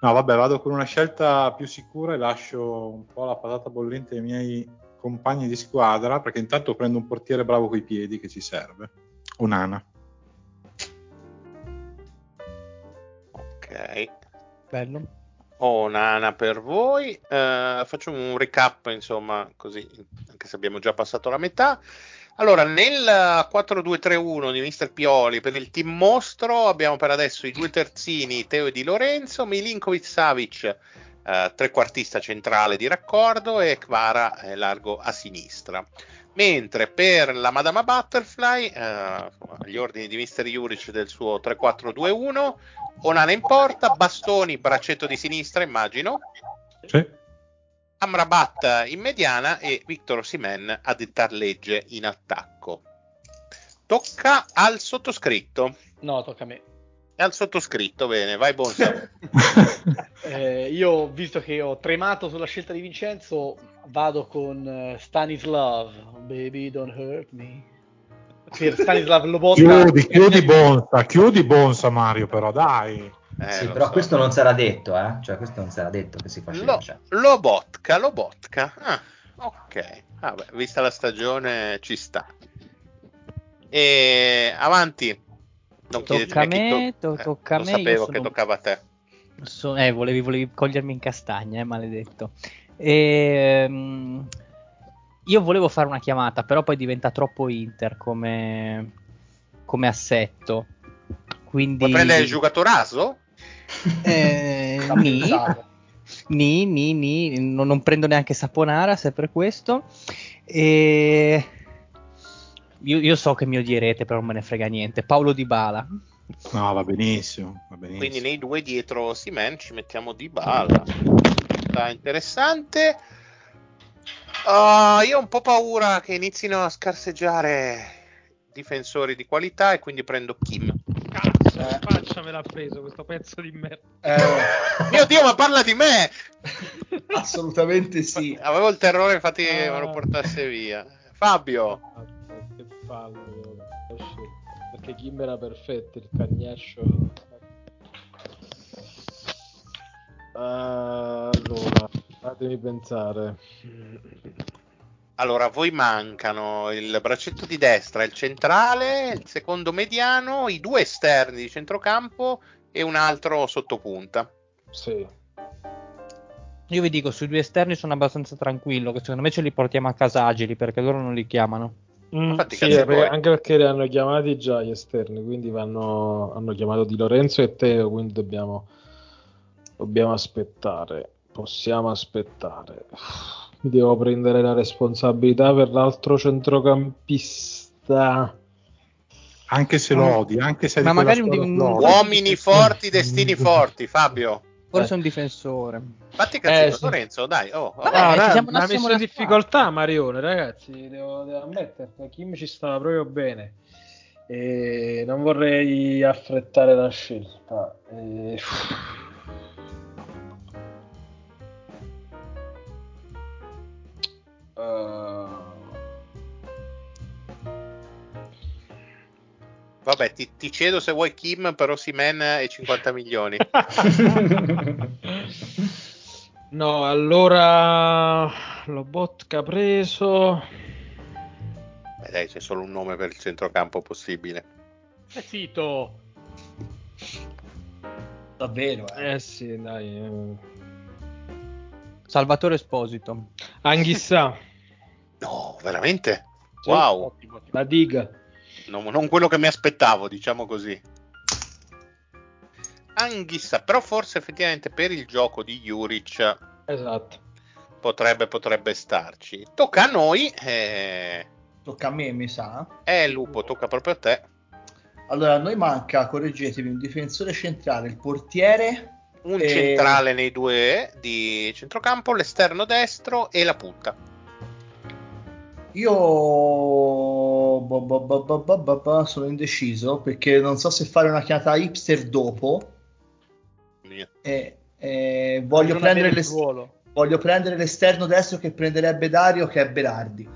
No, vabbè, vado con una scelta più sicura e lascio un po' la patata bollente ai miei compagni di squadra, perché intanto prendo un portiere bravo coi piedi che ci serve, Onana. Okay. Bello. Onana per voi. Uh, faccio un recap, insomma, così, anche se abbiamo già passato la metà. Allora, nel quattro due tre uno di mister Pioli per il team mostro abbiamo per adesso i due terzini Théo e Di Lorenzo, Milinkovic-Savic uh, trequartista centrale di raccordo e Kvara eh, largo a sinistra. Mentre per la Madama Butterfly, eh, gli ordini di mister Juric del suo tre quattro due uno, Onana in porta, Bastoni, braccetto di sinistra, immagino. Sì. Amrabat in mediana e Victor Osimhen a dettar legge in attacco. Tocca al sottoscritto. No, tocca a me. E al sottoscritto, bene, vai buon salve. eh, Io, visto che ho tremato sulla scelta di Vincenzo, vado con uh, Stanislav, Baby Don't Hurt Me, per Stanislav Lobotka. Chiudi, chiudi Bonsa, chiudi Bonsa Mario, però dai. Eh, sì, però so. questo non sarà detto, eh? Cioè questo non sarà detto che si faceva. Lo, cioè. Lobotka, Lobotka, ah, ok, vabbè, ah, vista la stagione ci sta. E avanti. Non tocca a me, to- tocca eh, a me. Sapevo sono... che toccava a te. So, eh, volevi, volevi cogliermi in castagna, eh, maledetto. E, um, io volevo fare una chiamata, però poi diventa troppo Inter come, come assetto. Quindi... Vuoi prendere il giocatoraso? Eh, mi... Ni, ni, ni, non, non prendo neanche Saponara se per questo. E io, io so che mi odierete, però non me ne frega niente. Paolo Dybala. No, va benissimo, va benissimo. Quindi nei due dietro Osimhen ci mettiamo Dybala. Sta interessante. Uh, io ho un po' paura che inizino a scarseggiare difensori di qualità e quindi prendo Kim. Cazzo, eh. Faccia me l'ha preso questo pezzo di merda. Eh. Mio Dio, ma parla di me! Assolutamente sì. Avevo il terrore, infatti, che ah. me lo portasse via. Fabio. Che palle, perché Kim era perfetto, il cagnaccio. Uh, allora, fatemi pensare. Allora, a voi mancano il braccetto di destra, il centrale, il secondo mediano, i due esterni di centrocampo e un altro sottopunta. Sì. Io vi dico, sui due esterni sono abbastanza tranquillo, che secondo me ce li portiamo a casa agili, perché loro non li chiamano. Mm, Infatti, sì, perché, anche perché li hanno chiamati già gli esterni, quindi vanno, hanno chiamato Di Lorenzo e Teo, quindi dobbiamo, dobbiamo aspettare, possiamo aspettare. Devo prendere la responsabilità per l'altro centrocampista. Anche se lo odi, anche se... Ma magari un, un... uomini forti, destini forti, Fabio. Forse eh. un difensore. Fatti cazzo, eh, Lorenzo, sì. dai. Oh, oh. Vabbè, ah, siamo, una messa in difficoltà, Marione, ragazzi, devo, devo ammettere che Kim ci stava proprio bene. E non vorrei affrettare la scelta. E... Vabbè, ti, ti cedo se vuoi Kim, però Osimhen e cinquanta milioni. No, allora Lobotka preso. Beh, dai, c'è solo un nome per il centrocampo possibile. Eh sì, to. Davvero, eh? Eh sì, dai. Eh. Salvatore Esposito. Anghissà. No, veramente? Sì, wow. Ottimo, ottimo. La diga. Non, non quello che mi aspettavo, diciamo così. Anghissà, però forse effettivamente per il gioco di Jurić. Esatto. Potrebbe, potrebbe starci. Tocca a noi. Eh... Tocca a me, mi sa. Eh, Lupo, tocca proprio a te. Allora, a noi manca, correggetemi, un difensore centrale, il portiere... Un e... centrale nei due di centrocampo, l'esterno destro e la punta. Io bo, bo, bo, bo, bo, bo, sono indeciso perché non so se fare una chiamata hipster dopo. Yeah. E, e voglio, prendere l'est... voglio prendere l'esterno destro che prenderebbe Dario, che è Berardi.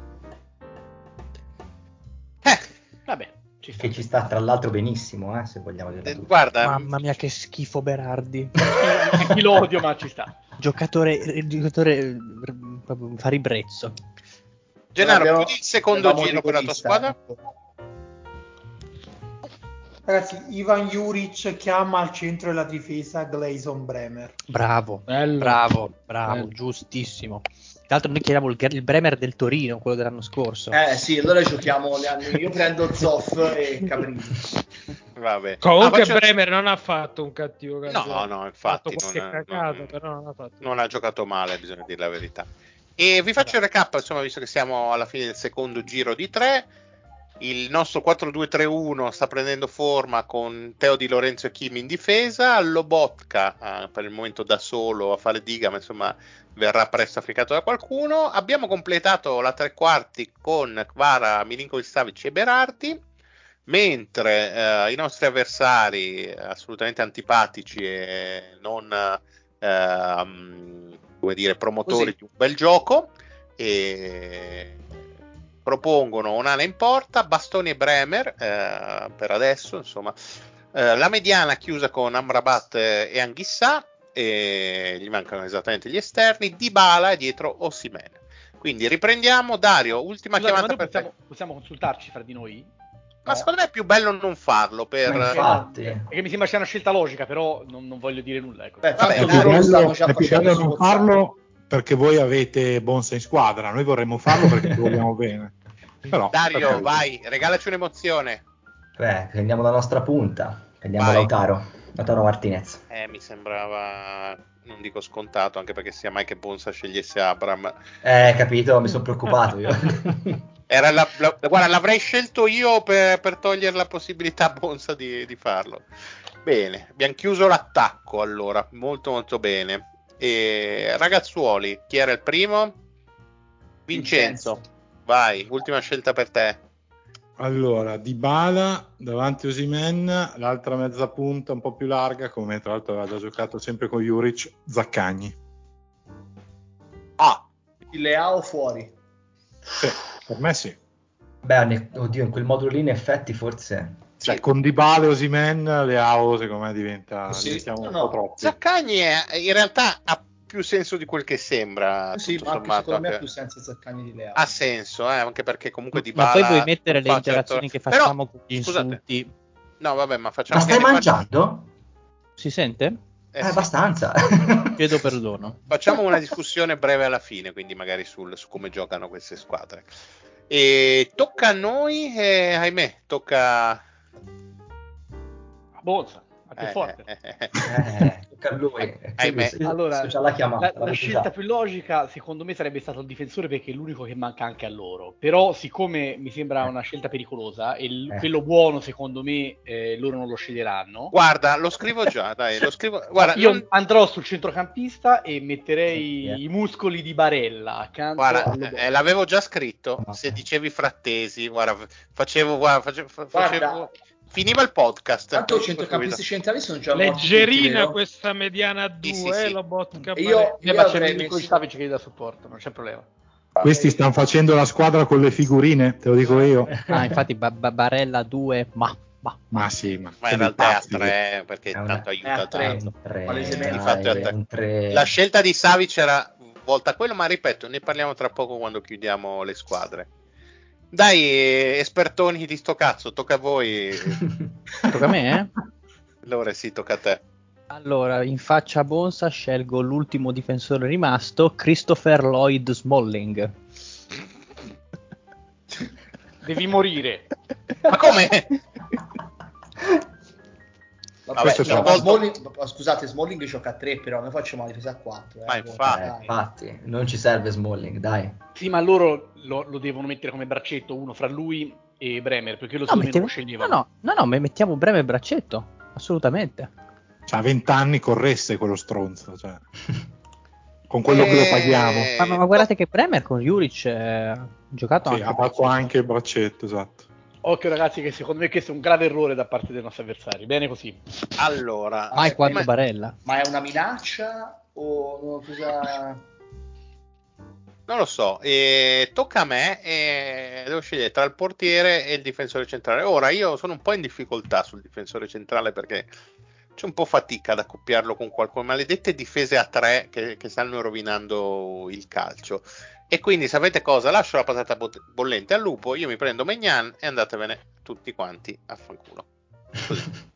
Eh, vabbè. Che ci sta tra l'altro benissimo, eh, se vogliamo dire. Eh, guarda, mamma mia che schifo Berardi. Chi lo odio, ma ci sta. Giocatore, giocatore fa ribrezzo. Gennaro, abbiamo, il secondo giro per la tua squadra. Ragazzi, Ivan Jurić chiama al centro della difesa Gleison Bremer. Bravo, bello, bravo, bravo, bello. Giustissimo. Tra l'altro noi chiamiamo il, il Bremer del Torino, quello dell'anno scorso. Eh sì, allora giochiamo le anni. Io prendo Zoff e Cabrini. Vabbè. Comunque ah, faccio... Bremer non ha fatto un cattivo calciatore. No, no, infatti ha non, ha, cagato, non, però non, ha fatto. non ha giocato male, bisogna dire la verità. E vi faccio il recap, insomma, visto che siamo alla fine del secondo giro di tre. Il nostro quattro due tre uno sta prendendo forma con Teo Di Lorenzo e Kim in difesa, Lobotka eh, per il momento da solo a fare diga, ma insomma verrà presto affiancato da qualcuno. Abbiamo completato la tre quarti con Kvara, Milinkovic-Savic e Berardi, mentre eh, i nostri avversari assolutamente antipatici e non eh, um, come dire, promotori Così. di un bel gioco e... propongono Onana in porta, Bastoni e Bremer eh, per adesso, insomma, eh, la mediana chiusa con Amrabat e Anghissà, e gli mancano esattamente gli esterni, Dybala e dietro Osimhen. Quindi riprendiamo. Dario, ultima Scusate, chiamata per possiamo, te. Possiamo consultarci fra di noi? Ma eh. secondo me è più bello non farlo, per infatti. Eh, perché mi sembra sia una scelta logica, però non, non voglio dire nulla. Ecco. Beh, Vabbè, bello, è più bello non farlo perché voi avete Bonsa in squadra, noi vorremmo farlo perché vi vogliamo bene. Però, Dario, vai, regalaci un'emozione. Beh, prendiamo la nostra punta, prendiamo vai. Lautaro. Lautaro Martinez. Eh, mi sembrava, non dico scontato, anche perché sia mai che Bonsa scegliesse Abram. Eh, capito, mi sono preoccupato io. Era la, la, guarda, l'avrei scelto io per, per togliere la possibilità a Bonsa di, di farlo. Bene, abbiamo chiuso l'attacco allora, molto molto bene. E, ragazzuoli, chi era il primo? Vincenzo. Vincenzo, vai, ultima scelta per te. Allora, Dybala davanti Osimhen, l'altra mezza punta un po' più larga, come tra l'altro aveva già giocato sempre con Jurić, Zaccagni. Ah, il Leao fuori. Sì, per me sì. Beh, oddio, in quel modulo lì in effetti forse... Cioè, sì. Con Dybala e Osimhen, Leao secondo me diventa, sì, diventiamo no, no. un po' troppo. Zaccagni è, in realtà ha più senso di quel che sembra. Sì, tutto ma anche sommato, secondo me ha più senso Zaccagni di Leao. Ha senso, eh, anche perché comunque Dybala. Ma poi vuoi mettere le interazioni certo... che facciamo però, con gli insulti? Scusate. No, vabbè, ma facciamo. Ma stai mangiando? Facciamo... Si sente? Eh, eh, sì. Abbastanza. Chiedo perdono. Facciamo una discussione breve alla fine, quindi magari sul, su come giocano queste squadre. E tocca a noi, eh, ahimè, tocca. Bonsa, a più eh, forte eh, eh, eh. Tocca a lui. Allora, la, chiamata, la, la scelta più logica secondo me sarebbe stato il difensore, perché è l'unico che manca anche a loro, però siccome mi sembra eh. una scelta pericolosa e l- eh. quello buono secondo me eh, loro non lo sceglieranno. Guarda, lo scrivo già, dai, lo scrivo. Guarda, io non... andrò sul centrocampista e metterei yeah. i muscoli di Barella accanto. Guarda, eh, l'avevo già scritto, se dicevi Frattesi, guarda, facevo, guarda, facevo, facevo... Guarda. Finiva il podcast. Tanto i centrocampisti centrali sono già leggerina tutti, questa mediana a due, sì, sì, sì. Lobotka. Io, io avrei messo Savic che gli dà supporto, non c'è problema. Questi stanno facendo la squadra con le figurine, te lo dico io. Ah, infatti ba- ba- Barella due, ma ma, ma sì, ma, ma in realtà è a tre, perché una... tanto aiuta tanto. La scelta di Savic era volta a quello, ma ripeto, ne parliamo tra poco quando chiudiamo le squadre. Dai, espertoni di sto cazzo, tocca a voi. Tocca a me, eh? Allora sì, tocca a te. Allora, in faccia a Bonsa scelgo l'ultimo difensore rimasto, Christopher Lloyd Smalling. Devi morire. Ma come? Vabbè, Vabbè, no, ma Smalling, scusate, Smalling gioca a tre, però noi facciamo la difesa a quattro. Eh, ma infatti, eh, infatti, non ci serve Smalling, dai. Sì, ma loro lo, lo devono mettere come braccetto, uno fra lui e Bremer, perché lo no, mettiamo, non sceglievano. No, no, no, no, mettiamo Bremer braccetto, assolutamente. Cioè, a vent'anni corresse quello stronzo, cioè. Con quello e... che lo paghiamo. Ma, ma, ma guardate che Bremer con Jurić eh, ha giocato, sì, anche ha fatto anche il braccetto, esatto. Occhio ragazzi, che secondo me questo è un grave errore da parte dei nostri avversari. Bene così. Allora, mai quando ma, Barella. Ma è una minaccia o non cosa? Non lo so. E tocca a me e devo scegliere tra il portiere e il difensore centrale. Ora io sono un po' in difficoltà sul difensore centrale perché c'è un po' fatica ad accoppiarlo con qualcuno. Maledette difese a tre che, che stanno rovinando il calcio. E quindi sapete cosa? Lascio la patata bollente al lupo, io mi prendo Maignan e andatevene tutti quanti a fanculo.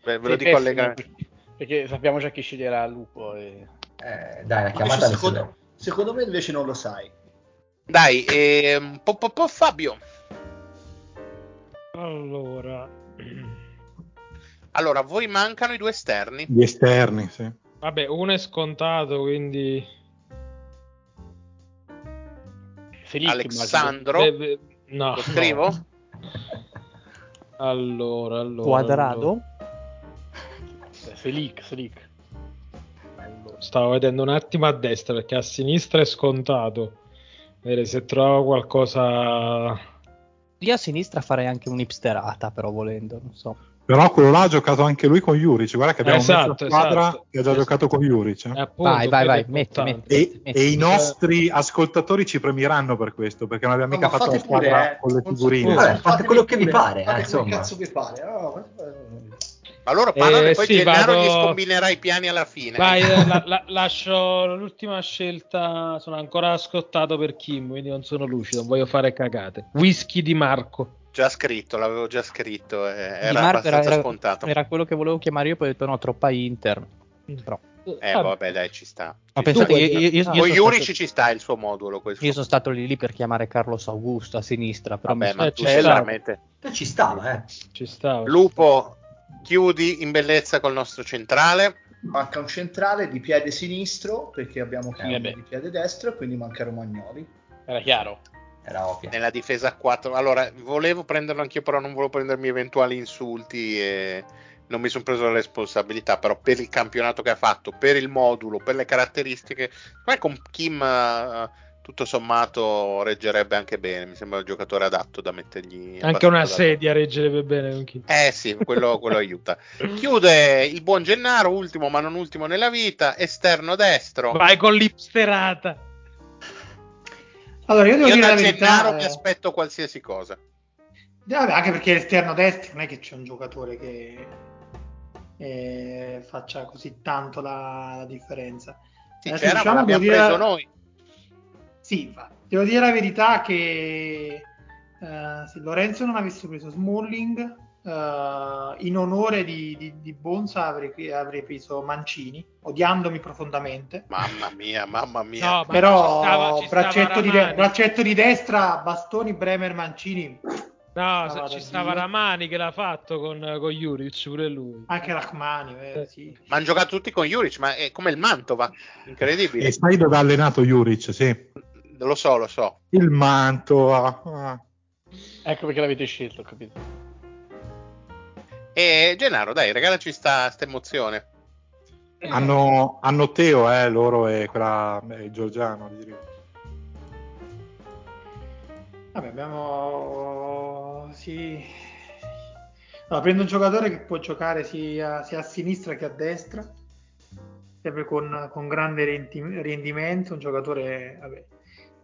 Ve lo dico allegramente. Perché sappiamo già chi sceglierà il lupo. E... Eh, dai, la chiamata secondo, secondo me invece non lo sai. Dai, eh, po, po, po, Fabio. Allora. Allora, voi mancano i due esterni. Gli esterni, sì. Vabbè, uno è scontato, quindi... Felice, Alessandro, eh, no, lo scrivo? No. Allora, allora. Quadrado? Allora. Felic, Felic. Allora. Stavo vedendo un attimo a destra perché a sinistra è scontato. Vedere se trovo qualcosa. Lì a sinistra farei anche un'ipsterata, però volendo, non so. Però quello là ha giocato anche lui con Jurić, guarda che abbiamo esatto, messo la squadra esatto, che ha già esatto. giocato con Jurić. Eh? Vai, vai, vai, metti, metti, e, metti. E i nostri ascoltatori ci premieranno per questo, perché non abbiamo no, mica fatto la squadra eh. con le figurine. Vabbè, fate quello che vi pare, eh, insomma. Che cazzo vi pare. Oh. Allora parla eh, poi sì, Gennaro vado... gli scombinerà i piani alla fine. Vai, la, la, lascio l'ultima scelta, sono ancora scottato per Kim, quindi non sono lucido, non voglio fare cagate. Whisky di Marco. Già scritto, l'avevo già scritto, eh, era abbastanza era, scontato. Era quello che volevo chiamare io, poi ho detto no, troppa Inter. Però. Eh ah, vabbè dai, ci sta. Con Jurić ci sta il suo modulo. Questo. Io sono stato lì lì per chiamare Carlos Augusto a sinistra. Però vabbè, mi... ma eh, tu veramente... Ci stava, eh. Ci stava. Lupo, Chiudi in bellezza col nostro centrale. Manca un centrale di piede sinistro, perché abbiamo Kim eh, di piede destro, e quindi manca Romagnoli. Era chiaro. Era ovvio. Nella difesa a quattro. Allora, volevo prenderlo anch'io, però non volevo prendermi eventuali insulti e non mi sono preso la responsabilità, però per il campionato che ha fatto, per il modulo, per le caratteristiche, ma con Kim tutto sommato reggerebbe anche bene, mi sembra un giocatore adatto da mettergli anche una sedia, reggerebbe bene con Kim. Eh sì, quello, quello aiuta. Chiude il buon Gennaro, ultimo ma non ultimo nella vita, esterno destro. Vai con l'ipsterata. Allora io devo io dire da la Gennaro verità, mi aspetto qualsiasi cosa. Vabbè, anche perché l'esterno destro non è che c'è un giocatore che eh, faccia così tanto la, la differenza. Sì, adesso, c'era, diciamo, ma l'abbiamo dire... preso noi. Sì, va. Devo dire la verità che eh, se Lorenzo non avesse preso Smalling, eh, in onore di, di, di Bonsa avrei, avrei preso Mancini, odiandomi profondamente. Mamma mia, mamma mia. No, però stava, ci braccetto, stava di de- braccetto di destra, Bastoni, Bremer, Mancini. No, stava ci stava Ramani che l'ha fatto con, con Jurić, pure lui. Anche Rahmani, eh, sì. Ma hanno giocato tutti con Jurić, ma è come il Mantova, incredibile. E sai dove ha allenato Jurić, sì. Lo so, lo so. Il Mantova. Ah. Ecco perché l'avete scelto, capito? E Gennaro, dai, regalaci sta, sta emozione. Hanno, hanno Teo, eh, loro e quella eh, Giorgiano, direi. Vabbè, abbiamo sì. Allora, prendo un giocatore che può giocare sia, sia a sinistra che a destra, sempre con, con grande rendi, rendimento, un giocatore vabbè,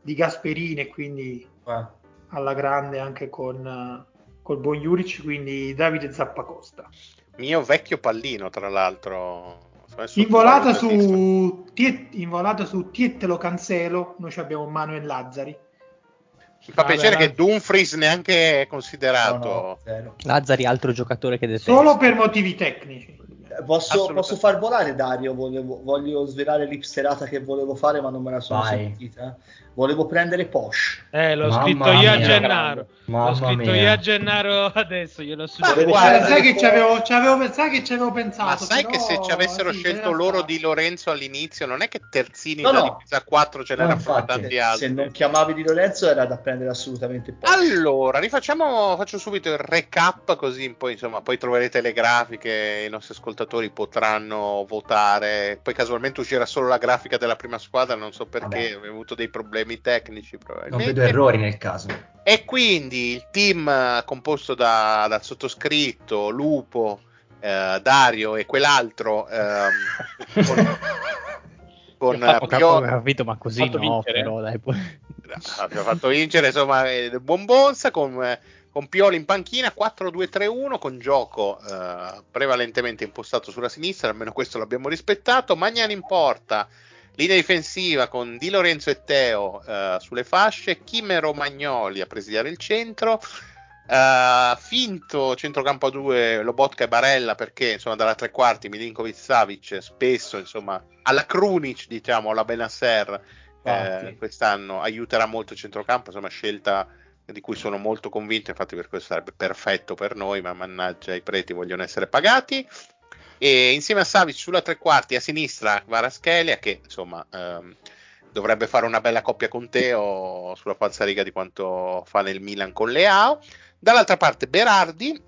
di Gasperini, e quindi eh. alla grande anche con col buon Jurić, quindi Davide Zappacosta, mio vecchio pallino tra l'altro, involata su Tiet, involata su Tiet lo cancelo, noi abbiamo Manuel Lazzari. Mi fa ah, piacere beh, che Dumfries neanche è considerato. No, no, Lazzari, altro giocatore che detesta. Solo per motivi tecnici. Posso, posso far volare Dario? Volevo, voglio svelare l'ipsterata che volevo fare, ma non me la sono Vai. sentita. Volevo prendere Posh. Eh, l'ho Mamma scritto io mia, a Gennaro. L'ho scritto mia. io a Gennaro adesso. Glielo suggerisco. Guarda, sai che ci avevo, ci avevo pensato, che ci avevo pensato. Ma sai però... che se ci avessero sì, scelto loro di Lorenzo all'inizio, non è che terzini no, da no. difesa quattro ce n'erano tanti altri. Se non chiamavi di Lorenzo era da prendere assolutamente Posh. Allora, rifacciamo, faccio subito il recap così poi insomma, poi troverete le grafiche, i nostri ascoltatori potranno votare. Poi casualmente uscirà solo la grafica della prima squadra, non so perché, ho avuto dei problemi tecnici probabilmente. Non vedo errori nel caso. E quindi il team composto da, dal sottoscritto, Lupo, eh, Dario e quell'altro eh, con, con ho Pioli, capito, ma così fatto no, però, dai, poi. Abbiamo fatto vincere insomma buon Bonsa con eh, con Pioli in panchina, quattro due tre uno con gioco eh, prevalentemente impostato sulla sinistra, almeno questo l'abbiamo rispettato. Magnani in porta, linea difensiva con Di Lorenzo e Teo eh, sulle fasce, Kim e Romagnoli a presidiare il centro, eh, finto centrocampo a due Lobotka e Barella, perché insomma dalla tre quarti Milinkovic-Savic spesso insomma alla Krunic, diciamo alla Benasser eh, quest'anno aiuterà molto il centrocampo, insomma scelta di cui sono molto convinto, infatti per questo sarebbe perfetto per noi, ma mannaggia i preti vogliono essere pagati. E insieme a Savic sulla tre quarti a sinistra Kvaratskhelia, che insomma ehm, dovrebbe fare una bella coppia con Teo sulla falsariga di quanto fa nel Milan con Leao. Dall'altra parte Berardi,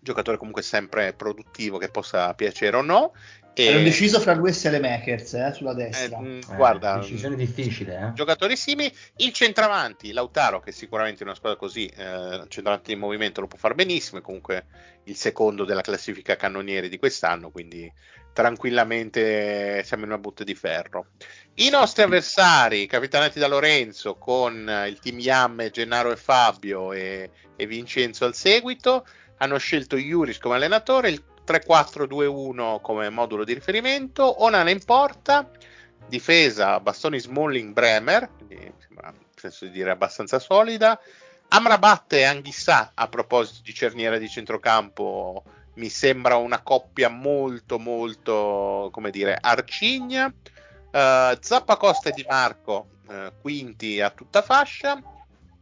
giocatore comunque sempre produttivo, che possa piacere o no. Ero deciso fra lui e Selemakers eh, sulla destra. Eh, guarda, eh, decisione difficile. Eh. Giocatori simili. Il centravanti, Lautaro, che sicuramente in una squadra così, eh, centravanti in movimento, lo può fare benissimo. È comunque il secondo della classifica cannonieri di quest'anno, quindi tranquillamente siamo in una botte di ferro. I nostri avversari, capitanati da Lorenzo, con il team Iam, Gennaro e Fabio e, e Vincenzo al seguito, hanno scelto Jurić come allenatore, il tre quattro due uno come modulo di riferimento, Onana in porta, difesa Bastoni, Smalling, Bremer, mi sembra, penso di dire, abbastanza solida. Amrabat e Anghissà, a proposito di cerniera di centrocampo, mi sembra una coppia molto molto, come dire, arcigna. uh, Zappacosta e Dimarco, uh, quinti a tutta fascia,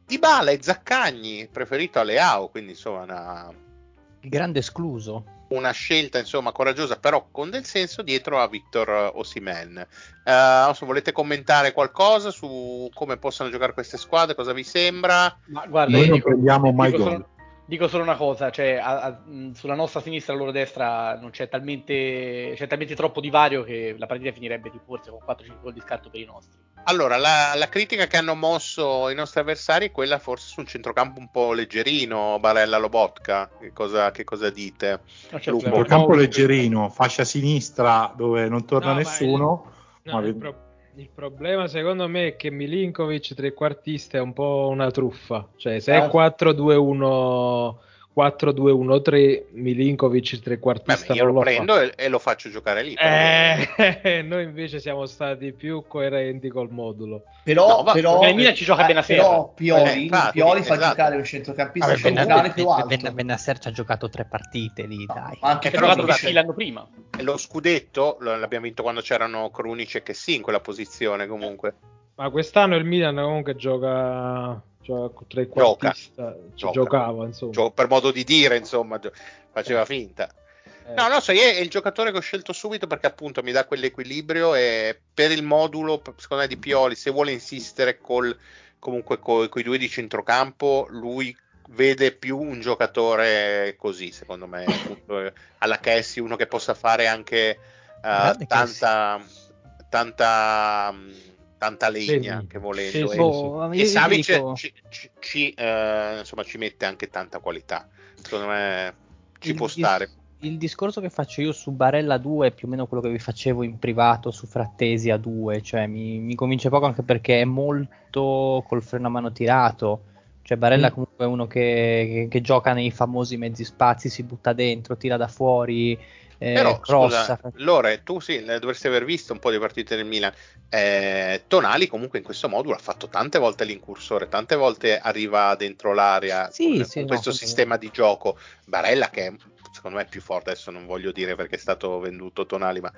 Dybala e Zaccagni preferito a Leao, quindi insomma una... grande escluso. una scelta insomma coraggiosa, però con del senso, dietro a Victor Osimhen. Uh, se volete commentare qualcosa su come possono giocare queste squadre, cosa vi sembra? Ma guarda, noi non dico, prendiamo mai dico, gol. Solo, dico solo una cosa, cioè a, a, sulla nostra sinistra e la loro destra non c'è talmente c'è talmente troppo divario che la partita finirebbe di forse con quattro cinque gol di scarto per i nostri. Allora, la, la critica che hanno mosso i nostri avversari è quella forse su un centrocampo un po' leggerino, Barella Lobotka, che cosa, che cosa dite? No, certo, centrocampo no, leggerino, fascia sinistra dove non torna no, nessuno. Il, no, ma... il, pro- il problema secondo me è che Milinkovic trequartista è un po' una truffa, cioè se è quattro due uno quattro due uno tre Milinkovic trequartista. Beh, io lo, lo prendo fa. e lo faccio giocare lì. Eh, noi invece siamo stati più coerenti col modulo. Però, no, però Milan ci gioca eh, Bennacer. Però Pioli, eh, Pioli fa esatto. giocare un centrocampista ah, centrale più alto. Bennacer ci ha giocato tre partite lì, no, dai. Ma anche però giocato l'anno prima. Lo scudetto l'abbiamo vinto quando c'erano Krunic e sì in quella posizione comunque. Ma quest'anno il Milan comunque gioca Cioè, trequartista Gioca. giocava insomma. Gio- per modo di dire insomma gio- faceva finta eh. no no so, è il giocatore che ho scelto subito perché appunto mi dà quell'equilibrio e per il modulo secondo me di Pioli, se vuole insistere col comunque coi, coi due di centrocampo, lui vede più un giocatore così secondo me appunto, alla Kessi, uno che possa fare anche uh, tanta Kessi. tanta tanta legna sì, che volendo sì, oh, e Savic dico... ci, ci, ci, eh, insomma, ci mette anche tanta qualità, secondo me ci il, può stare. Il, il discorso che faccio io su Barella due è più o meno quello che vi facevo in privato su Frattesi a due, cioè mi, mi convince poco anche perché è molto col freno a mano tirato, cioè Barella mm. comunque è uno che, che, che gioca nei famosi mezzi spazi, si butta dentro, tira da fuori. Eh, Però scusa, Lore, tu sì, dovresti aver visto un po' di partite del Milan. Eh, Tonali comunque in questo modulo ha fatto tante volte l'incursore, tante volte arriva dentro l'area sì, con, sì, con questo no, sistema di gioco. Barella che è, secondo me è più forte, adesso non voglio dire perché è stato venduto Tonali, ma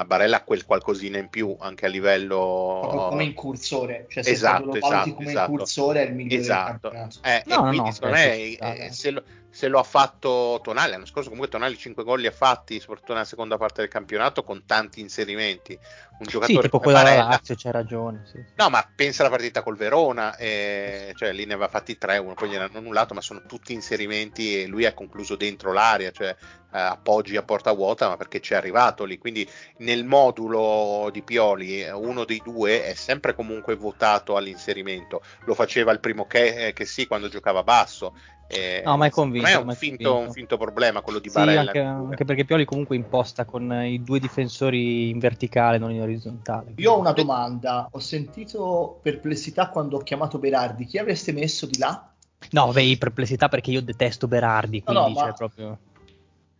uh, Barella ha quel qualcosina in più anche a livello proprio come incursore, cioè se esatto, lo valuti esatto, come esatto. incursore è il migliore esatto. del campionato. Eh, no, e no, quindi no, secondo me eh, se lo se lo ha fatto Tonali, l'anno scorso comunque Tonali cinque gol li ha fatti, soprattutto nella seconda parte del campionato, con tanti inserimenti. Un giocatore sì, tipo quella Barella, della Lazio, c'è ragione. Sì. No, ma pensa alla partita col Verona, eh, cioè lì ne aveva fatti tre, uno poi gliel'hanno annullato, ma sono tutti inserimenti e lui ha concluso dentro l'area, cioè eh, appoggi a porta vuota, ma perché c'è arrivato lì. Quindi nel modulo di Pioli, uno dei due è sempre comunque votato all'inserimento. Lo faceva il primo che, eh, che sì quando giocava basso. Eh, no, ma è convinto. Ma è un finto, un finto problema quello di sì, Barella. Anche, anche perché Pioli comunque imposta con i due difensori in verticale, non in orizzontale. Io ho una domanda. Ho sentito perplessità quando ho chiamato Berardi. Chi avreste messo di là? No, vei perplessità perché io detesto Berardi. Quindi no, no, cioè proprio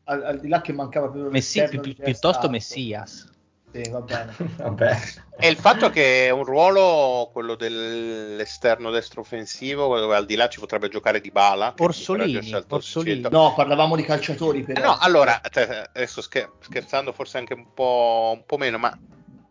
al, al di là che mancava proprio Messi, pi, pi, piuttosto Messias. Sì, va bene. Va bene. E il fatto che è un ruolo, quello dell'esterno destro offensivo, dove al di là ci potrebbe giocare Dybala. Orsolini, Orsolini. No, parlavamo di calciatori. Però. Eh no, allora, adesso scherzando forse anche un po', un po' meno, ma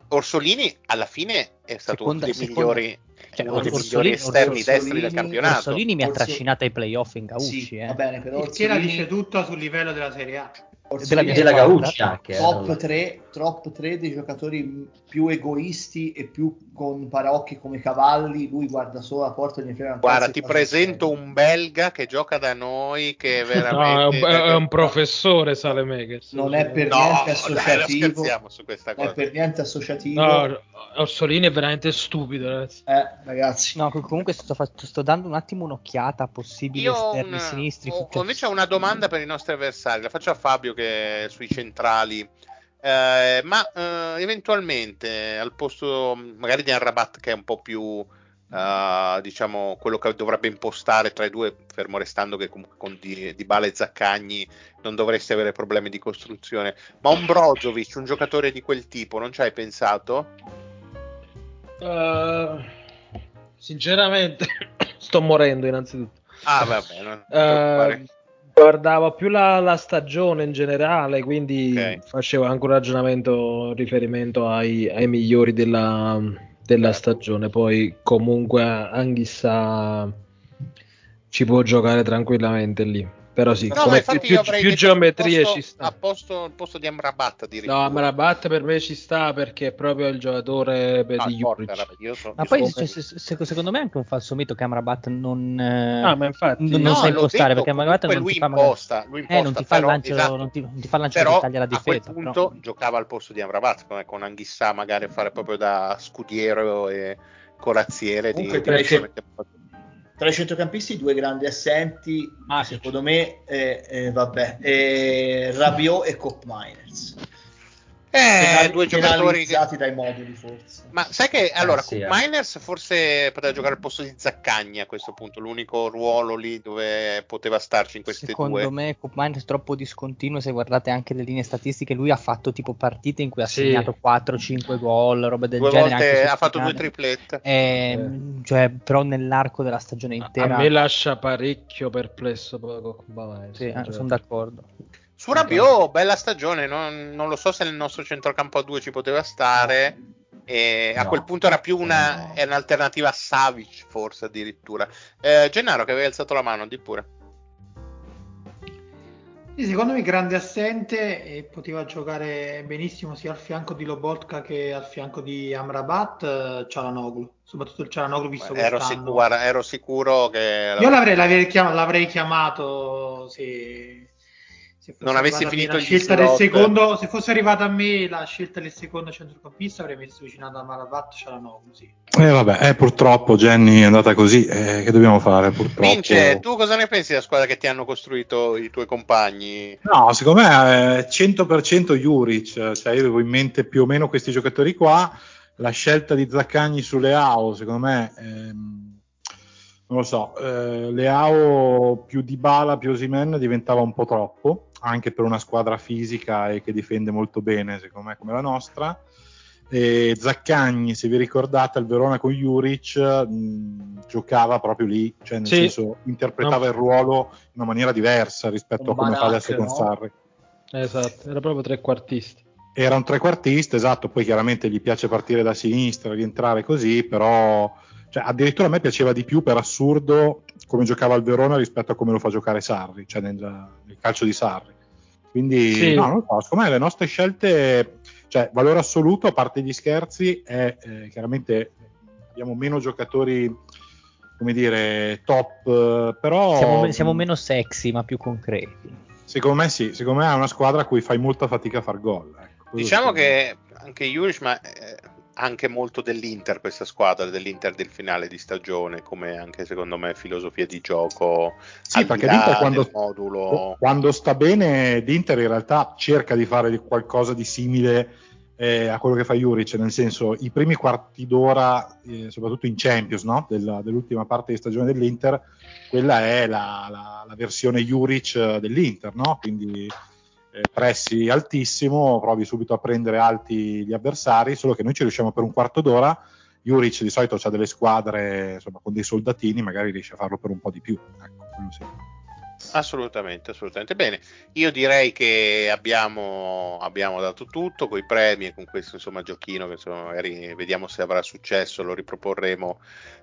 Orsolini alla fine è stato seconda, uno dei migliori, cioè, uno dei migliori esterni Orsolini, destri del campionato. Orsolini mi ha trascinato ai playoff in Gaucci. Sì, eh. Va bene, però Orsolini... era deceduto sul livello della Serie A. Della, della Gaucci anche top tre, top tre dei giocatori più egoisti e più con paraocchi come cavalli, lui guarda solo la porta di frega. Guarda, ti presento bene. Un belga che gioca da noi che è veramente no, è, un, è un professore Saelemaekers. Non è per no, niente associativo. Dai, su questa cosa. Non è per niente associativo. No, Orsolini è veramente stupido, ragazzi. Eh, ragazzi. No, comunque sto, sto dando un attimo un'occhiata a possibili Io esterni una, sinistri. Ho, invece ho una domanda per i nostri avversari, la faccio a Fabio che sui centrali eh, ma eh, eventualmente al posto magari di Amrabat che è un po' più eh, diciamo quello che dovrebbe impostare tra i due, fermo restando che comunque con Dybala e Zaccagni non dovreste avere problemi di costruzione, ma un Brozovic, un giocatore di quel tipo non ci hai pensato? Uh, sinceramente sto morendo innanzitutto ah vabbè non ti uh, guardavo più la, la stagione in generale, quindi okay. facevo anche un ragionamento riferimento ai, ai migliori della, della stagione. Poi comunque Anghissa ci può giocare tranquillamente lì. Però sì, no, come più, più, più geometrie posto, ci sta. A posto, al posto di Amrabat addirittura. No, Amrabat per me ci sta perché è proprio il giocatore per, no, di Jurić. So, ma poi so se, se, secondo me è anche un falso mito che Amrabat non, ah, ma infatti, non, non no, sa impostare, detto, perché Amrabat non lui ti fa imposta, lui imposta, eh, non ti fa il lancio, esatto. non, ti, non ti fa il lancio però, che taglia la difesa. A quel punto però giocava al posto di Amrabat, come con Anghissà magari fare proprio da scudiero e corazziere. Comunque di, tra i centrocampisti due grandi assenti, ah, secondo c'è. me eh, eh, vabbè, eh, Rabiot e Kopp Miners, eh, due giocatori che... dai moduli forse. Ma sai che allora eh, sì, Kopp Miners eh. forse poteva giocare al posto di Zaccagni a questo punto, l'unico ruolo lì dove poteva starci in queste secondo due. Secondo me Kopp Miners troppo discontinuo, se guardate anche le linee statistiche lui ha fatto tipo partite in cui ha sì. segnato quattro cinque gol, roba del due genere, volte ha fatto due triplette. Eh, eh. Cioè, però nell'arco della stagione intera a me lascia parecchio perplesso poco. Sì, eh, sono d'accordo. Su Rabiot, bella stagione, non, non lo so se nel nostro centrocampo a due ci poteva stare, e no, a quel punto era più una, no. era un'alternativa a Savic forse addirittura. Eh, Gennaro che aveva alzato la mano, di pure. Sì, secondo me grande assente, e poteva giocare benissimo sia al fianco di Lobotka che al fianco di Amrabat, Çalhanoğlu, soprattutto il Çalhanoğlu visto ero quest'anno. Sicuro, ero sicuro che... Io l'avrei, l'avrei, chiam- l'avrei chiamato, sì... Se non avessi finito il scelta del secondo, se fosse arrivata a me la scelta del secondo centrocampista avrei messo vicinato a Amrabat, Çalhanoğlu, sì. Eh vabbè, eh, purtroppo Jenny è andata così, eh, che dobbiamo fare purtroppo. Vince, tu cosa ne pensi della squadra che ti hanno costruito i tuoi compagni? No, secondo me è cento per cento Jurić, cioè io avevo in mente più o meno questi giocatori qua, la scelta di Zaccagni su Leao secondo me... Ehm, non lo so, eh, Leao più Dybala più Osimhen diventava un po' troppo, anche per una squadra fisica e che difende molto bene, secondo me, come la nostra. E Zaccagni, se vi ricordate, al Verona con Jurić mh, giocava proprio lì, cioè nel sì. senso interpretava no. il ruolo in una maniera diversa rispetto un a come fa adesso con no? Sarri. Esatto, era proprio trequartista. Era un trequartista, esatto, poi chiaramente gli piace partire da sinistra, rientrare così, però... Cioè, addirittura a me piaceva di più per assurdo come giocava il Verona rispetto a come lo fa giocare Sarri, cioè nel, nel calcio di Sarri. Quindi, sì. no, non so, secondo me le nostre scelte, cioè valore assoluto, a parte gli scherzi, è eh, chiaramente abbiamo meno giocatori, come dire, top, però... Siamo, siamo meno sexy, ma più concreti. Secondo me sì, secondo me è una squadra a cui fai molta fatica a far gol. Ecco, diciamo che anche Jurić, ma... Eh... anche molto dell'Inter questa squadra, dell'Inter del finale di stagione, come anche secondo me filosofia di gioco. Sì, perché l'Inter quando, modulo... quando sta bene l'Inter in realtà cerca di fare qualcosa di simile eh, a quello che fa Jurić, nel senso i primi quarti d'ora eh, soprattutto in Champions, no? Della, dell'ultima parte di stagione dell'Inter, quella è la, la, la versione Jurić dell'Inter, no? Quindi Eh, pressi altissimo, provi subito a prendere alti gli avversari, solo che noi ci riusciamo per un quarto d'ora. Jurić di solito ha delle squadre insomma con dei soldatini, magari riesce a farlo per un po' di più, ecco, sì. assolutamente, assolutamente bene. Io direi che abbiamo, abbiamo dato tutto con i premi e con questo insomma giochino che insomma, magari vediamo se avrà successo, lo riproporremo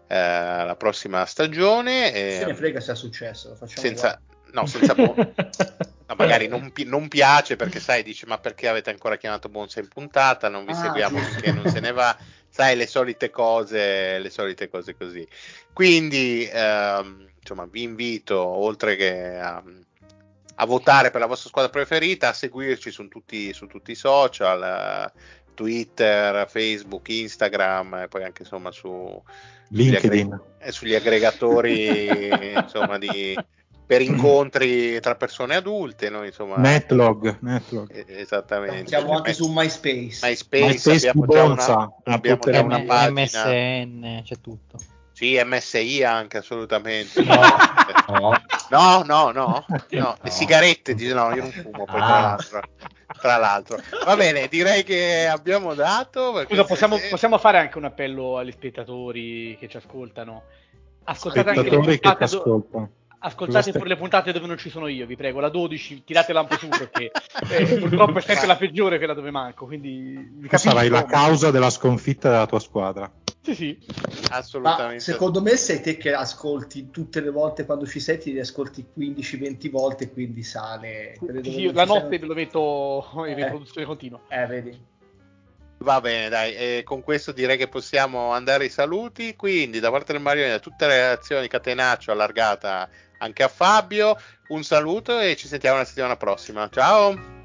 eh, la prossima stagione e... se ne frega se ha successo, lo facciamo senza... No, senza buon... no, magari non, pi- non piace perché sai, dice ma perché avete ancora chiamato Bonsa in puntata, non vi ah, seguiamo giusto. Perché non se ne va, sai, le solite cose, le solite cose così. Quindi ehm, insomma vi invito, oltre che a, a votare per la vostra squadra preferita, a seguirci su tutti, su tutti i social, Twitter, Facebook, Instagram e poi anche insomma su LinkedIn, sugli, aggreg- sugli aggregatori insomma di per incontri tra persone adulte, noi insomma... Netlog, Netlog. Esattamente. Siamo anche su MySpace. MySpace, MySpace abbiamo già una, abbiamo già una M- pagina. M S N, c'è tutto. Sì, M S I anche, assolutamente. No, no, no, no, no. Le sigarette, no, io non fumo, poi, tra l'altro. Tra l'altro. Va bene, direi che abbiamo dato... Scusa, possiamo, se... possiamo fare anche un appello agli spettatori che ci ascoltano? Ascoltate anche le puntate... Ascoltate pure le puntate dove non ci sono io, vi prego. La dodici, tiratela un po' su perché eh, purtroppo è sempre la peggiore, quella dove manco. Quindi vi capisco, sarai la ma... causa della sconfitta della tua squadra. Sì, sì, assolutamente. Ma secondo me sei te che ascolti tutte le volte, quando ci sei ti ascolti quindici venti volte, quindi sale. Sì, la notte ve lo metto in eh. riproduzione continua. Eh, vedi. Va bene, dai, e con questo direi che possiamo andare ai saluti. Quindi da parte del Marione, tutte le reazioni Catenaccio allargata anche a Fabio. Un saluto e ci sentiamo la settimana prossima. Ciao!